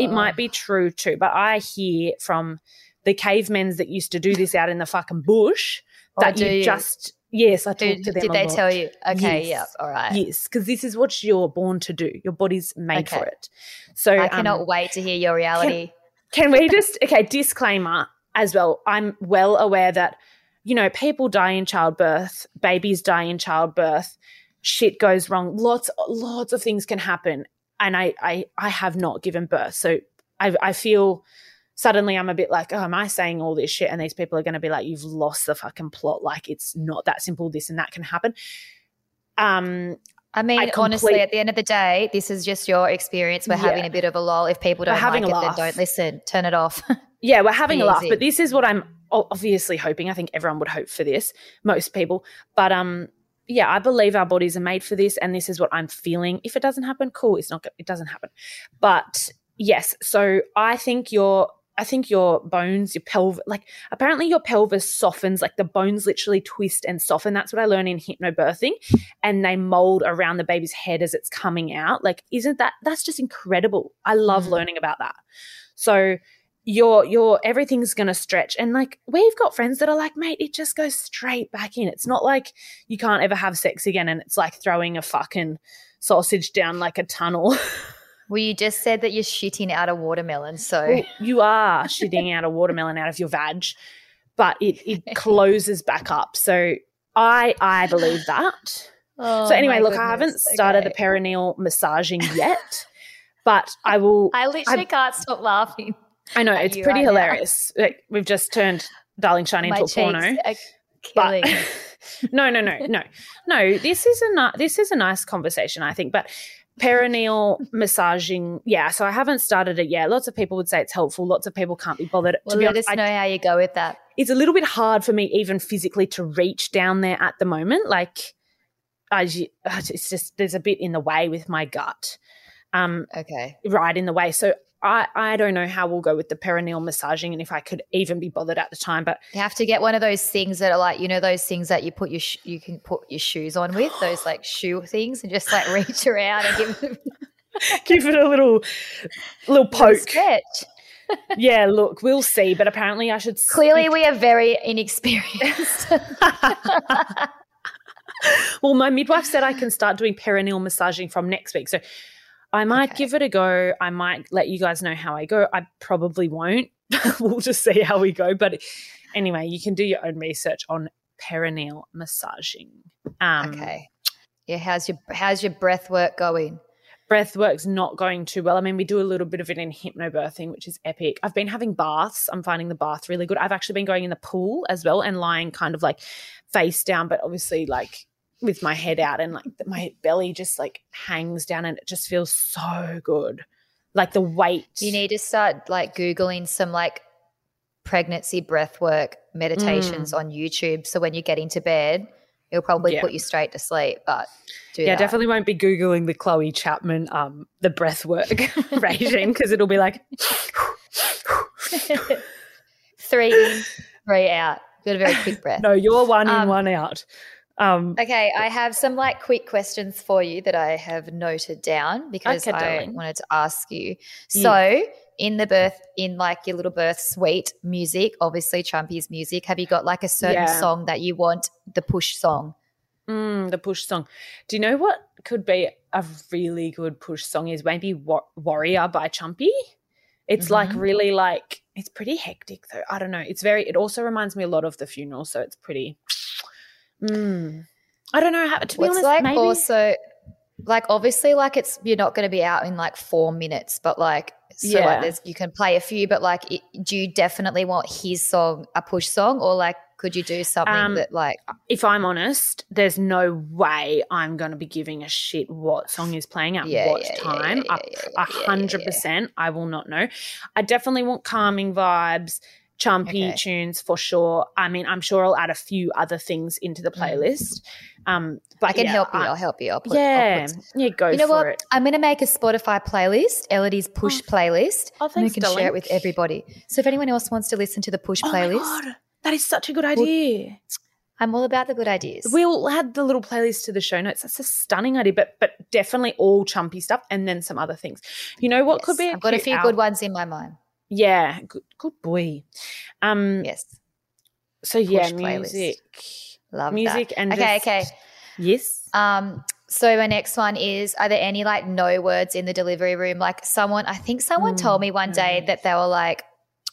it might be true too. But I hear from the cavemen that used to do this out in the fucking bush, that you just Yes, I talked to them. Did they tell you? Okay, yes. Yeah, all right. Yes, because this is what you're born to do. Your body's made for it. So I cannot wait to hear your reality. Can we just, disclaimer as well. I'm well aware that, you know, people die in childbirth, babies die in childbirth, shit goes wrong, lots of things can happen. And I have not given birth. So I feel suddenly I'm a bit like, oh, am I saying all this shit? And these people are going to be like, you've lost the fucking plot. Like, it's not that simple. This and that can happen. I mean, honestly, at the end of the day, this is just your experience. We're having a bit of a lull. If people don't like it, then don't listen. Turn it off. Yeah, we're having a laugh. But this is what I'm obviously hoping. I think everyone would hope for this, most people. But yeah, I believe our bodies are made for this, and this is what I'm feeling. If it doesn't happen, cool. It doesn't happen. But yes, so I think your bones, your pelvis, like apparently your pelvis softens, like the bones literally twist and soften. That's what I learned in hypnobirthing, and they mold around the baby's head as it's coming out. Like, isn't that's just incredible? I love learning about that. So your everything's going to stretch, and like we've got friends that are like, mate, it just goes straight back in. It's not like you can't ever have sex again, and it's like throwing a fucking sausage down like a tunnel. Well, you just said that you're shitting out a watermelon, so. Well, you are shitting out a watermelon out of your vag, but it closes back up. So I believe that. Oh, so anyway, look, goodness. I haven't started the perineal massaging yet, but I will. I literally can't stop laughing. I know, it's pretty hilarious. Like, we've just turned Darling Shine into a porno. But no. This is a nice conversation, I think, but. Perineal massaging, yeah, so I haven't started it yet. Lots of people would say it's helpful. Lots of people can't be bothered. Well, let us know how you go with that. It's a little bit hard for me even physically to reach down there at the moment. Like it's just there's a bit in the way with my gut. Right in the way. So I don't know how we'll go with the perineal massaging and if I could even be bothered at the time. But you have to get one of those things that are like, you know, those things that you put you can put your shoes on with, those like shoe things, and just like reach around and give it a little poke. Stretch. Yeah, look, we'll see. But apparently I should. Clearly we are very inexperienced. Well, my midwife said I can start doing perineal massaging from next week. So I might give it a go. I might let you guys know how I go. I probably won't. We'll just see how we go. But anyway, you can do your own research on perineal massaging. Yeah, how's your breath work going? Breath work's not going too well. I mean, we do a little bit of it in hypnobirthing, which is epic. I've been having baths. I'm finding the bath really good. I've actually been going in the pool as well and lying kind of like face down, but obviously like with my head out, and like my belly just like hangs down, and it just feels so good. Like the weight. You need to start like Googling some like pregnancy breathwork meditations on YouTube. So when you get into bed, it'll probably put you straight to sleep. But I definitely won't be Googling the Chloe Chapman, the breathwork regime, because it'll be like 3 in, 3 out. Got a very quick breath. No, you're 1 in, 1 out. Okay, I have some like quick questions for you that I have noted down because I wanted to ask you. Yeah. So in the birth, in like your little birth suite music, obviously Chumpy's music, have you got like a certain song that you want, the push song? The push song. Do you know what could be a really good push song is maybe Warrior by Chumpy? It's like really like it's pretty hectic though. I don't know. It also reminds me a lot of The Funeral, so it's pretty – I don't know how to be honest. Like maybe. Also, like obviously, like it's you're not going to be out in like 4 minutes, but like so like there's you can play a few. But like, do you definitely want his song a push song, or like could you do something that like? If I'm honest, there's no way I'm going to be giving a shit what song is playing at what time. 100%, I will not know. I definitely want calming vibes. Chumpy tunes for sure. I mean, I'm sure I'll add a few other things into the playlist. But I can help you. I'll help you. I'll put, go for it. You know what? I'm going to make a Spotify playlist, Elodie's Push playlist, and we can share it with everybody. So if anyone else wants to listen to the Push playlist. Oh, my God. That is such a good idea. I'm all about the good ideas. We'll add the little playlist to the show notes. That's a stunning idea, but definitely all Chumpy stuff and then some other things. You know what could be I've got a few good ones in my mind. Yeah, good boy. Yes. So, yeah, music. Love music that. And okay, just, okay. Yes. So my next one is, are there any like no words in the delivery room? Like someone told me one day that they were like,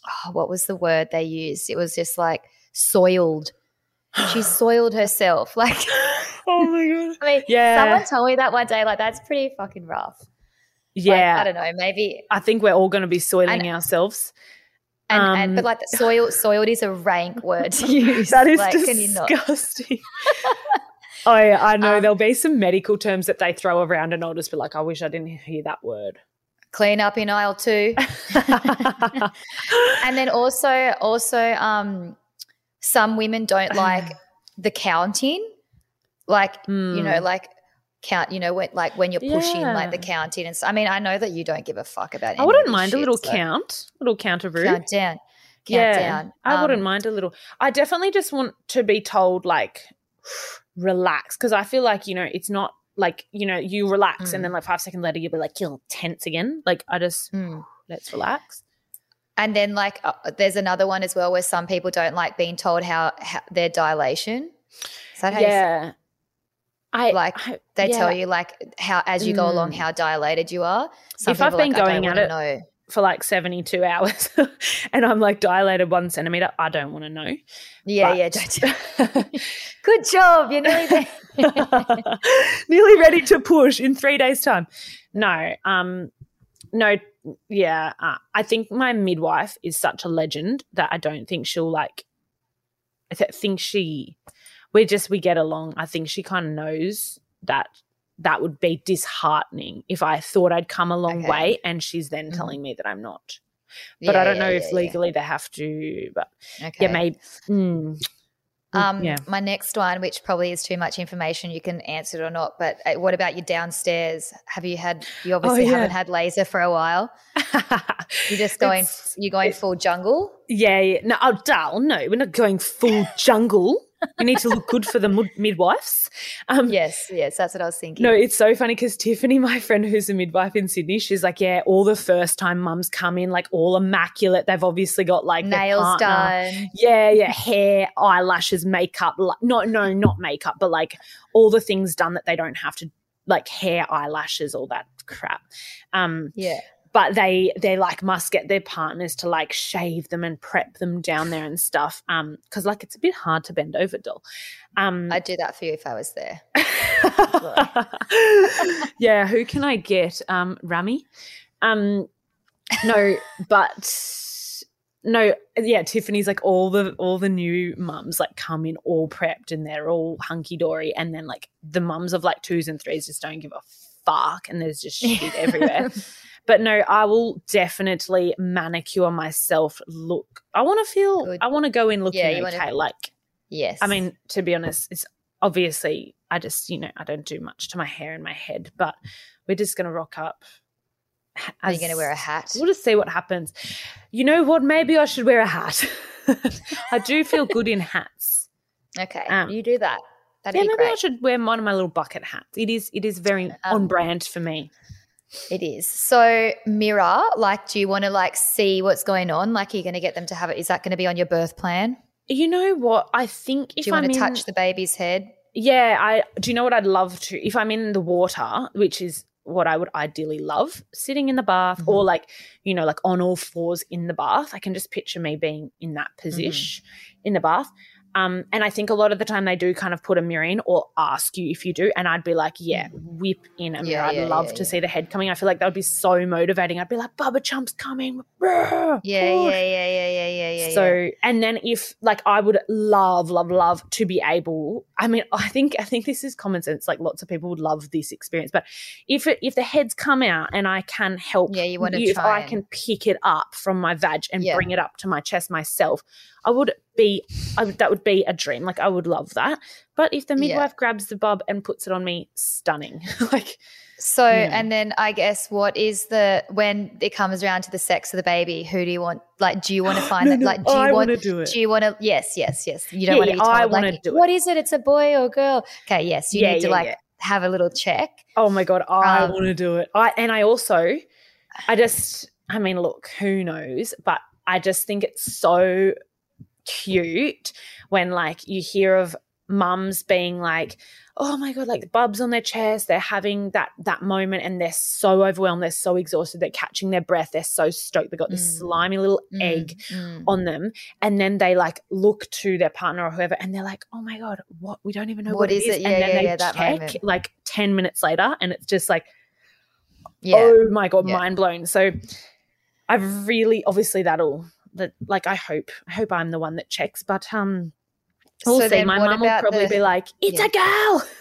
oh, what was the word they used? It was just like soiled. She soiled herself. Like, oh my God. I mean, someone told me that one day. Like, that's pretty fucking rough. Yeah. Like, I don't know. Maybe. I think we're all going to be soiling ourselves. But like soiled is a rank word to use. That is like, disgusting. Can you not? Oh, yeah, I know. There'll be some medical terms that they throw around and I'll just be like, I wish I didn't hear that word. Clean up in aisle 2. And then also, some women don't like the counting, like, you know, like count, you know, when you're pushing like the counting. And so, I mean, I know that you don't give a fuck about anything. I wouldn't mind a little count, little counteroo. Count down. I wouldn't mind a little. I definitely just want to be told, like, relax, because I feel like, you know, it's not like, you know, you relax and then like 5 seconds later you'll be like, you're tense again. Like, I just, let's relax. And then like there's another one as well where some people don't like being told how their dilation. Is that how you say? They tell you like how as you go along how dilated you are. Some if I've been like, going at it for like 72 hours and I'm like dilated 1 centimeter, I don't want to know. Don't. Good job. You're nearly there. Nearly ready to push in 3 days' time. I think my midwife is such a legend that I don't think she'll like – we get along. I think she kind of knows that that would be disheartening if I thought I'd come a long way and she's then telling me that I'm not. But I don't know if legally they have to, but maybe my next one, which probably is too much information, you can answer it or not, but what about your downstairs? Haven't had laser for a while. You're going full jungle? Yeah. No, we're not going full jungle. You need to look good for the midwives. Yes, that's what I was thinking. No, it's so funny because Tiffany, my friend who's a midwife in Sydney, she's like, all the first-time mums come in, like, all immaculate. They've obviously got, like, nails done. Yeah, hair, eyelashes, makeup. Not makeup, but, like, all the things done that they don't have to, like, hair, eyelashes, all that crap. But they like must get their partners to like shave them and prep them down there and stuff because like it's a bit hard to bend over, doll. I'd do that for you if I was there. Yeah, who can I get? Rami? Tiffany's like all the new mums like come in all prepped and they're all hunky-dory and then like the mums of like 2s and 3s just don't give a fuck and there's just shit everywhere. But no, I will definitely manicure myself. Look, I want to feel. Good. I want to go in looking okay. Like, yes. I mean, to be honest, it's obviously I just I don't do much to my hair and my head, but we're just gonna rock up. Are you gonna wear a hat? We'll just see what happens. You know what? Maybe I should wear a hat. I do feel good in hats. Okay, you do that. That'd be maybe great. I should wear one of my little bucket hats. It is very on brand for me. It is. So mirror, like do you want to like see what's going on? Like are you going to get them to have it? Is that going to be on your birth plan? You know what? I think if I'm in – do you want to touch the baby's head? Yeah. Do you know what I'd love to – if I'm in the water, which is what I would ideally love, sitting in the bath or like, you know, like on all fours in the bath, I can just picture me being in that position in the bath. And I think a lot of the time they do kind of put a mirror in or ask you if you do, and I'd be like, whip in a mirror. I'd love to see the head coming. I feel like that would be so motivating. I'd be like, Bubba Chump's coming. Yeah. So and then if like I would love to be able – I mean I think this is common sense. Like lots of people would love this experience. But if the head's come out and I can help if I can pick it up from my vag and bring it up to my chest myself, that would be a dream. Like I would love that. But if the midwife grabs the bub and puts it on me, stunning. And then I guess what is when it comes around to the sex of the baby, who do you want? Like do you want to find that? Like do you want to do it? Do you want to? Yes. You don't want to be told. I want to do it. What is it? It's a boy or a girl? Okay. Yes. You need to have a little check. Oh my God. I want to do it. Look, who knows? But I just think it's so cute when like you hear of mums being like, oh my God, like the bubs on their chest, they're having that moment and they're so overwhelmed, they're so exhausted, they're catching their breath, they're so stoked, they've got this slimy little egg on them, and then they like look to their partner or whoever and they're like, oh my God, what, we don't even know what it is. Yeah, and then they check that moment. Like 10 minutes later and it's just like, oh my God, mind blown. So I've really, obviously I hope I'm the one that checks, but we'll see. My mum will probably be like, it's a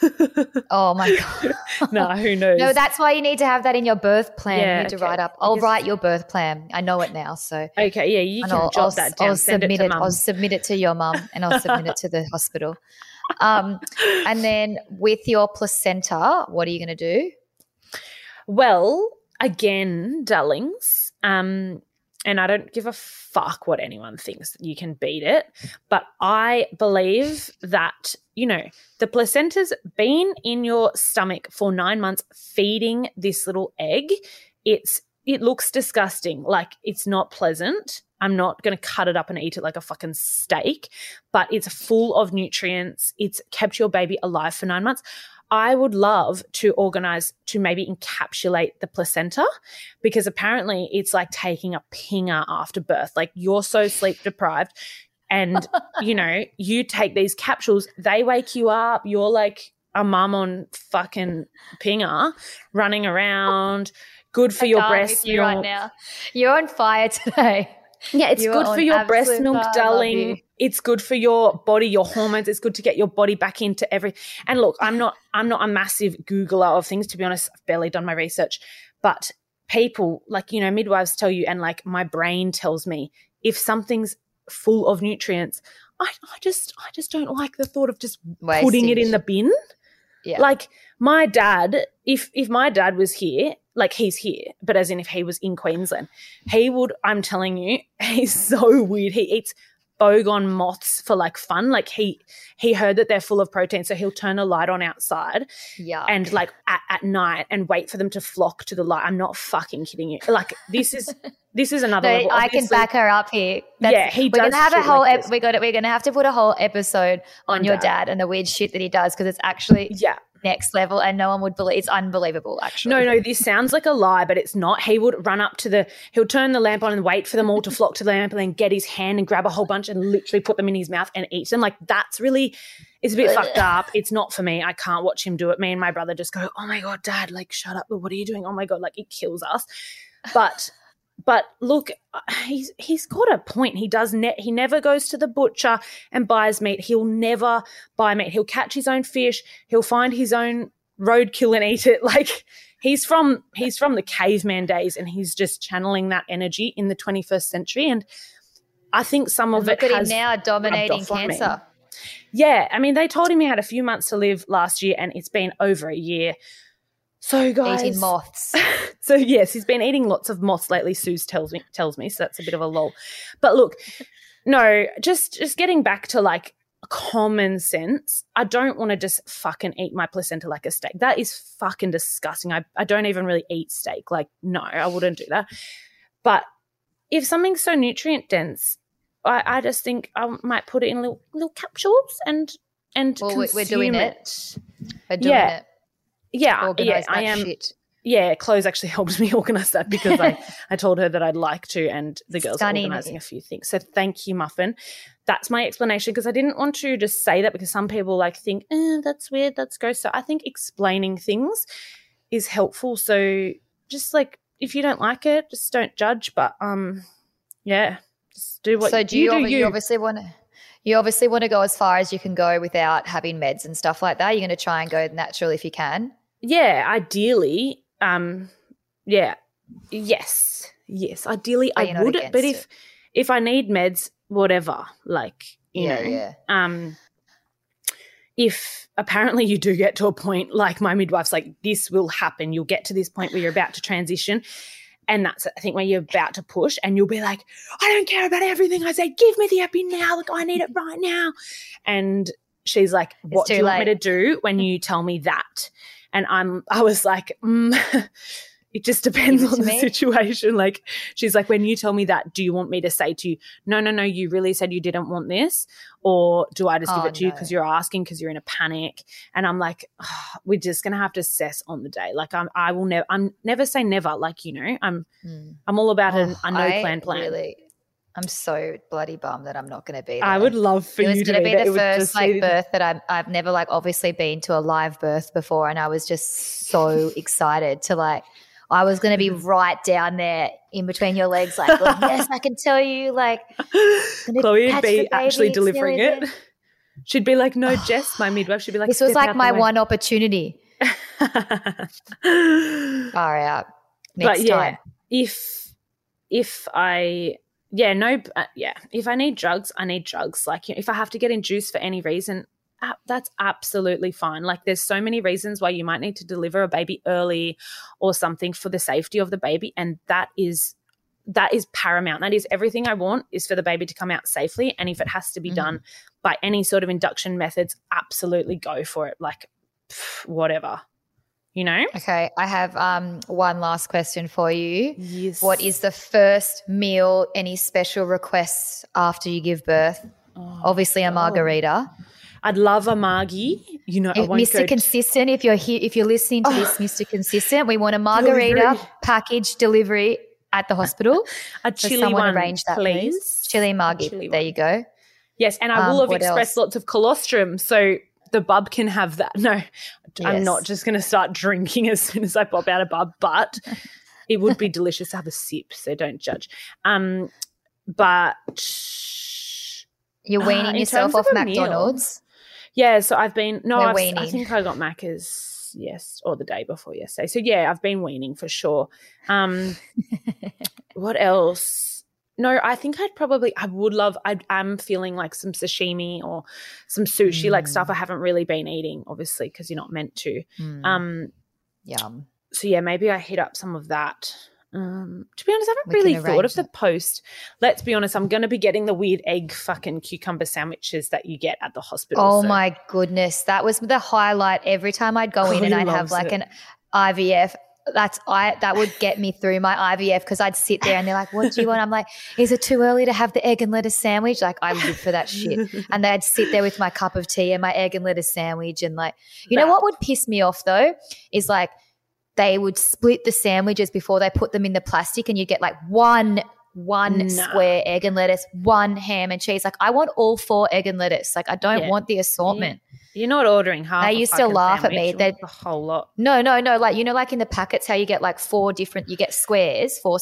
girl. Oh, my God. No, who knows? No, that's why you need to have that in your birth plan. Yeah, you need to write up. I'll write your birth plan. I know it now. So okay, yeah, you can jot that down. I'll submit it to your mum and I'll submit it to the hospital. And then with your placenta, what are you going to do? Well, again, darlings, and I don't give a fuck what anyone thinks, that you can beat it, but I believe that, you know, the placenta's been in your stomach for 9 months feeding this little egg. It looks disgusting. Like, it's not pleasant. I'm not going to cut it up and eat it like a fucking steak, but it's full of nutrients. It's kept your baby alive for 9 months. I would love to organise to maybe encapsulate the placenta, because apparently it's like taking a pinger after birth. Like, you're so sleep deprived and, you know, you take these capsules, they wake you up, you're like a mum on fucking pinger running around, good for your breast milk. Right now. You're on fire today. Yeah, it's good for your breast milk, darling. It's good for your body, your hormones. It's good to get your body back into everything. And look, I'm not a massive Googler of things, to be honest. I've barely done my research. But people, like, you know, midwives tell you, and like my brain tells me, if something's full of nutrients, I just don't like the thought of just putting it in the bin. Yeah. Like my dad, if my dad was here, like he's here, but as in if he was in Queensland, he would, I'm telling you, he's so weird. He eats Bogon moths for like fun. Like he heard that they're full of protein, so he'll turn a light on outside and like at night and wait for them to flock to the light. I'm not fucking kidding you. Like this is another level. I can back her up here. We're gonna have to put a whole episode on your dad and the weird shit that he does, because it's actually next level, and no one would believe. It's unbelievable, actually. No, this sounds like a lie, but it's not. He would run up to he'll turn the lamp on and wait for them all to flock to the lamp, and then get his hand and grab a whole bunch and literally put them in his mouth and eat them. Like, that's really, it's a bit fucked up. It's not for me. I can't watch him do it. Me and my brother just go, oh my God, Dad, like, shut up. What are you doing? Oh my God, like, it kills us. But look, he's got a point. He does. He never goes to the butcher and buys meat. He'll never buy meat. He'll catch his own fish. He'll find his own roadkill and eat it. Like, he's from the caveman days, and he's just channeling that energy in the 21st century. And I think some of it has now dominating cancer. Yeah, I mean, they told him he had a few months to live last year, and it's been over a year. So, guys, eating moths. So, yes, he's been eating lots of moths lately, Suze tells me, so that's a bit of a lull. But look, no, just getting back to like common sense, I don't want to just fucking eat my placenta like a steak. That is fucking disgusting. I don't even really eat steak. Like, no, I wouldn't do that. But if something's so nutrient dense, I just think I might put it in little capsules and consume we're doing it. We're doing it. Chloe's actually helped me organise that, because I told her that I'd like to, and the girls are organising a few things. So thank you, Muffin. That's my explanation, because I didn't want to just say that, because some people like think, that's weird, that's gross. So I think explaining things is helpful. So just like, if you don't like it, just don't judge, but just do what you obviously want to. You obviously want to go as far as you can go without having meds and stuff like that. You're going to try and go natural if you can. Yeah, ideally. Yes, ideally I would. But if I need meds, whatever, like, you know. Yeah. If apparently you do get to a point, like my midwife's like, this will happen. You'll get to this point where you're about to transition. And that's, I think, when you're about to push and you'll be like, I don't care about everything. I say, give me the epi now. Like, I need it right now. And she's like, what do you want me to do when you tell me that? And I was like, It just depends on the situation. Like, she's like, when you tell me that, do you want me to say to you, no, you really said you didn't want this? Or do I just give it to you because you're asking, because you're in a panic? And I'm like, we're just going to have to assess on the day. Like, I'm never say never. Like, you know, I'm all about a no plan. Really, I'm so bloody bummed that I'm not going to be there. I would love for you to be there. It was going to be the first birth that I've never obviously been to a live birth before, and I was just so excited to I was going to be right down there in between your legs, yes, I can tell you, Chloe would be actually delivering it. She'd be like, no, Jess, my midwife, she'd be like, this was like my one opportunity. Far out. Next time. If I need drugs, I need drugs. Like, if I have to get induced for any reason, that's absolutely fine. Like, there's so many reasons why you might need to deliver a baby early or something for the safety of the baby, and that is paramount. That is everything I want, is for the baby to come out safely, and if it has to be done by any sort of induction methods, absolutely go for it. Like, whatever, you know? Okay, I have one last question for you. Yes. What is the first meal? Any special requests after you give birth? Obviously a margarita. I'd love a margie. You know, Mr. Consistent, if you're here, if you're listening to this, Mr. Consistent, we want a margarita package delivery at the hospital. A chili one, arrange that, please. Chili margie. There you go. Yes, and I will have expressed lots of colostrum, so the bub can have that. No, yes. I'm not just going to start drinking as soon as I pop out a bub, but it would be delicious to have a sip, so don't judge. But you're weaning yourself off McDonald's. Yeah, so I've been – I think I got Macca's, yes, or the day before yesterday. So, yeah, I've been weaning for sure. What else? No, I think I'm feeling like some sashimi or some sushi-like stuff I haven't really been eating, obviously, because you're not meant to. Yum. So, yeah, maybe I hit up some of that. To be honest, I haven't really thought of the post. Let's be honest, I'm going to be getting the weird egg fucking cucumber sandwiches that you get at the hospital. Oh, my goodness. That was the highlight every time I'd go in, and I'd have an IVF. That would get me through my IVF, because I'd sit there and they're like, what do you want? I'm like, is it too early to have the egg and lettuce sandwich? Like, I live for that shit. And they'd sit there with my cup of tea and my egg and lettuce sandwich, and you know what would piss me off though is they would split the sandwiches before they put them in the plastic, and you get one square egg and lettuce, one ham and cheese. Like, I want all four egg and lettuce. Like, I don't want the assortment. You're not ordering half. They used to laugh at me. They a whole lot. No. Like, you know, like in the packets, how you get four squares.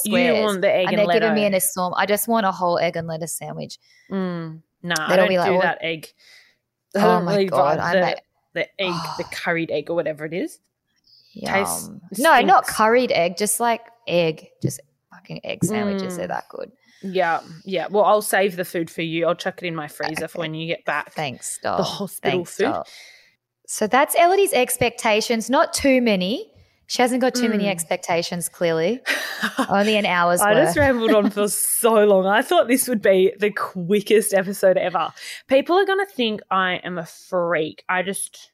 You want the egg and lettuce. And they're giving me an assortment. I just want a whole egg and lettuce sandwich. I don't do that egg. Oh my God. I'm the curried egg or whatever it is. No, not curried egg, just egg, just fucking egg sandwiches. They're that good. Yeah. Well, I'll save the food for you. I'll chuck it in my freezer for when you get back. Thanks, doll. The hospital food. Doll. So that's Elodie's expectations. Not too many. She hasn't got too many expectations, clearly. Only an hour's worth. I just rambled on for so long. I thought this would be the quickest episode ever. People are going to think I am a freak. I just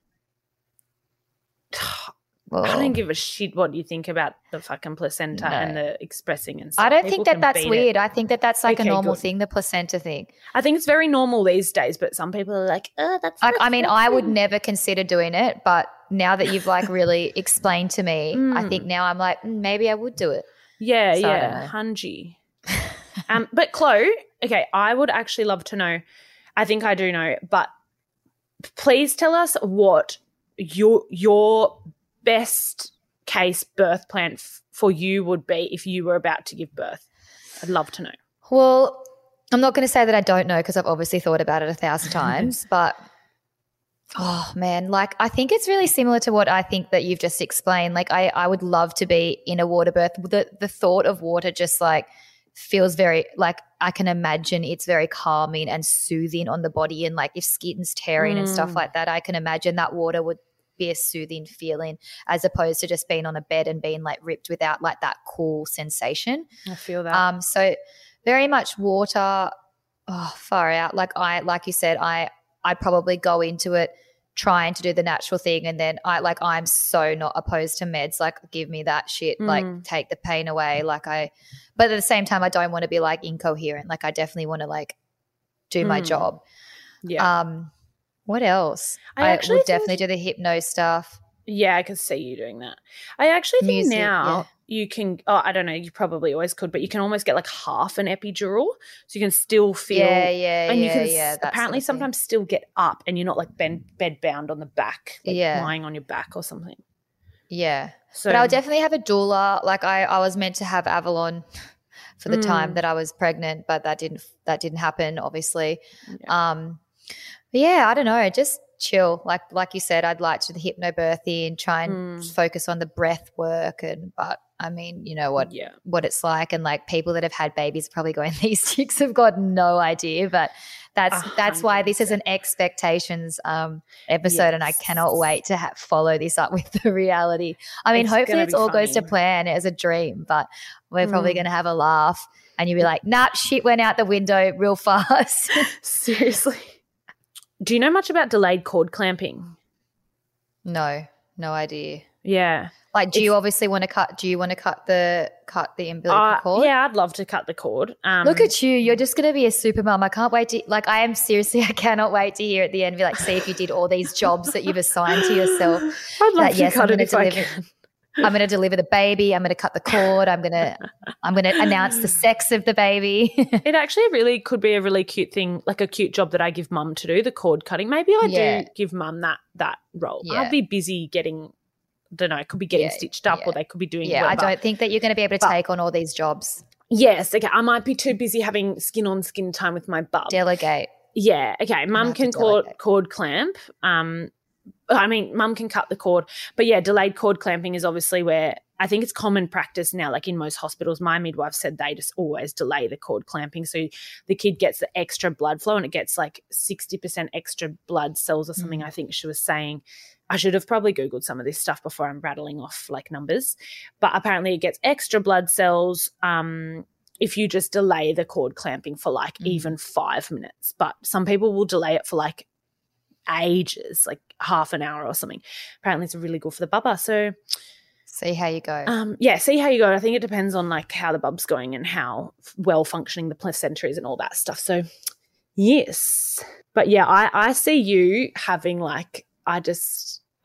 I don't give a shit what you think about the fucking placenta and the expressing and stuff. I don't think that's weird. I think that's a normal thing, the placenta thing. I think it's very normal these days, but some people are like, oh, that's not I mean, I would never consider doing it, but now that you've really explained to me, I think now I'm maybe I would do it. Yeah, Hungy. But Chloe, okay, I would actually love to know. I think I do know, but please tell us what your best case birth plan for you would be if you were about to give birth. I'd love to know. Well, I'm not going to say that I don't know, because I've obviously thought about it 1,000 times, but I think it's really similar to what I think that you've just explained. I would love to be in a water birth. The thought of water just feels very I can imagine it's very calming and soothing on the body, and if skin's tearing and stuff like that, I can imagine that water would be a soothing feeling, as opposed to just being on a bed and being ripped without that cool sensation. I feel that. So very much water, far out. Like you said, I probably go into it trying to do the natural thing. And then I'm so not opposed to meds. Like, give me that shit, take the pain away. But at the same time, I don't want to be incoherent. I definitely want to do my job. Yeah. What else? I would definitely do the hypno stuff. Yeah, I could see you doing that. I actually think music, now you can – I don't know, you probably always could, but you can almost get half an epidural, so you can still feel – And you can apparently sometimes still get up and you're not bed-bound on the back, lying on your back or something. Yeah. So, but I'll definitely have a doula. I was meant to have Avalon for the time that I was pregnant, but that didn't happen, obviously. Yeah. I don't know, just chill. Like you said, I'd like to do the hypnobirth and try and focus on the breath work, but I mean, you know what it's like, and people that have had babies are probably going, these chicks have got no idea, but that's why this is an expectations episode, and I cannot wait to follow this up with the reality. I mean, hopefully it all goes to plan as a dream, but we're probably going to have a laugh and you'll be like, nah, shit went out the window real fast. Seriously. Do you know much about delayed cord clamping? No idea. Yeah. You obviously want to cut? Do you want to cut the umbilical cord? Yeah, I'd love to cut the cord. Look at you! You're just going to be a super mum. I can't wait to. I cannot wait to hear at the end. See if you did all these jobs that you've assigned to yourself. I'd love to cut it if I can. I'm going to deliver the baby. I'm going to cut the cord. I'm going to announce the sex of the baby. It actually really could be a really cute thing, a cute job that I give mum to do, the cord cutting. Maybe I do give mum that role. Yeah. I'd be busy getting, I don't know, I could be getting stitched up, or they could be doing whatever. I don't think that you're going to be able to take on all these jobs. Yes. Okay. I might be too busy having skin-on-skin time with my bub. Delegate. Yeah. Okay. Mum can cord clamp. Mum can cut the cord. But, delayed cord clamping is obviously where I think it's common practice now, in most hospitals. My midwife said they just always delay the cord clamping, so the kid gets the extra blood flow, and it gets 60% extra blood cells or something, I think she was saying. I should have probably Googled some of this stuff before I'm rattling off numbers. But apparently it gets extra blood cells if you just delay the cord clamping for even 5 minutes. But some people will delay it for ages, half an hour or something. Apparently it's really good for the bubba. So see how you go. See how you go. I think it depends on how the bub's going and how well functioning the placenta is and all that stuff. So yes. But I see you having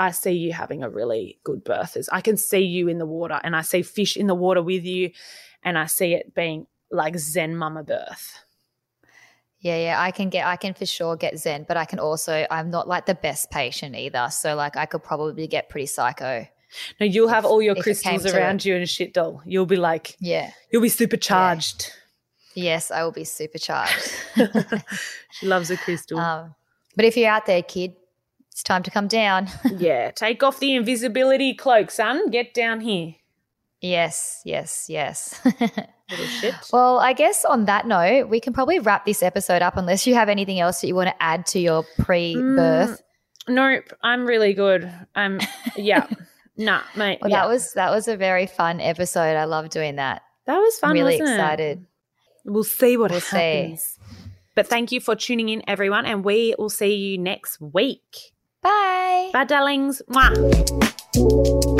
I see you having a really good birth. I can see you in the water, and I see fish in the water with you, and I see it being Zen mama birth. Yeah, I can for sure get Zen, but I can also, I'm not the best patient either. So I could probably get pretty psycho. No, you'll have all your crystals around you and shit, doll. You'll be you'll be supercharged. Yeah. Yes, I will be supercharged. She loves a crystal. But if you're out there, kid, it's time to come down. Take off the invisibility cloak, son. Get down here. Yes. Little shit. Well, I guess on that note, we can probably wrap this episode up unless you have anything else that you want to add to your pre-birth. Nope, I'm really good. Nah, mate. Well, that was a very fun episode. I love doing that. That was fun, really excited. We'll see what happens. But thank you for tuning in, everyone, and we will see you next week. Bye. Bye, darlings. Mwah.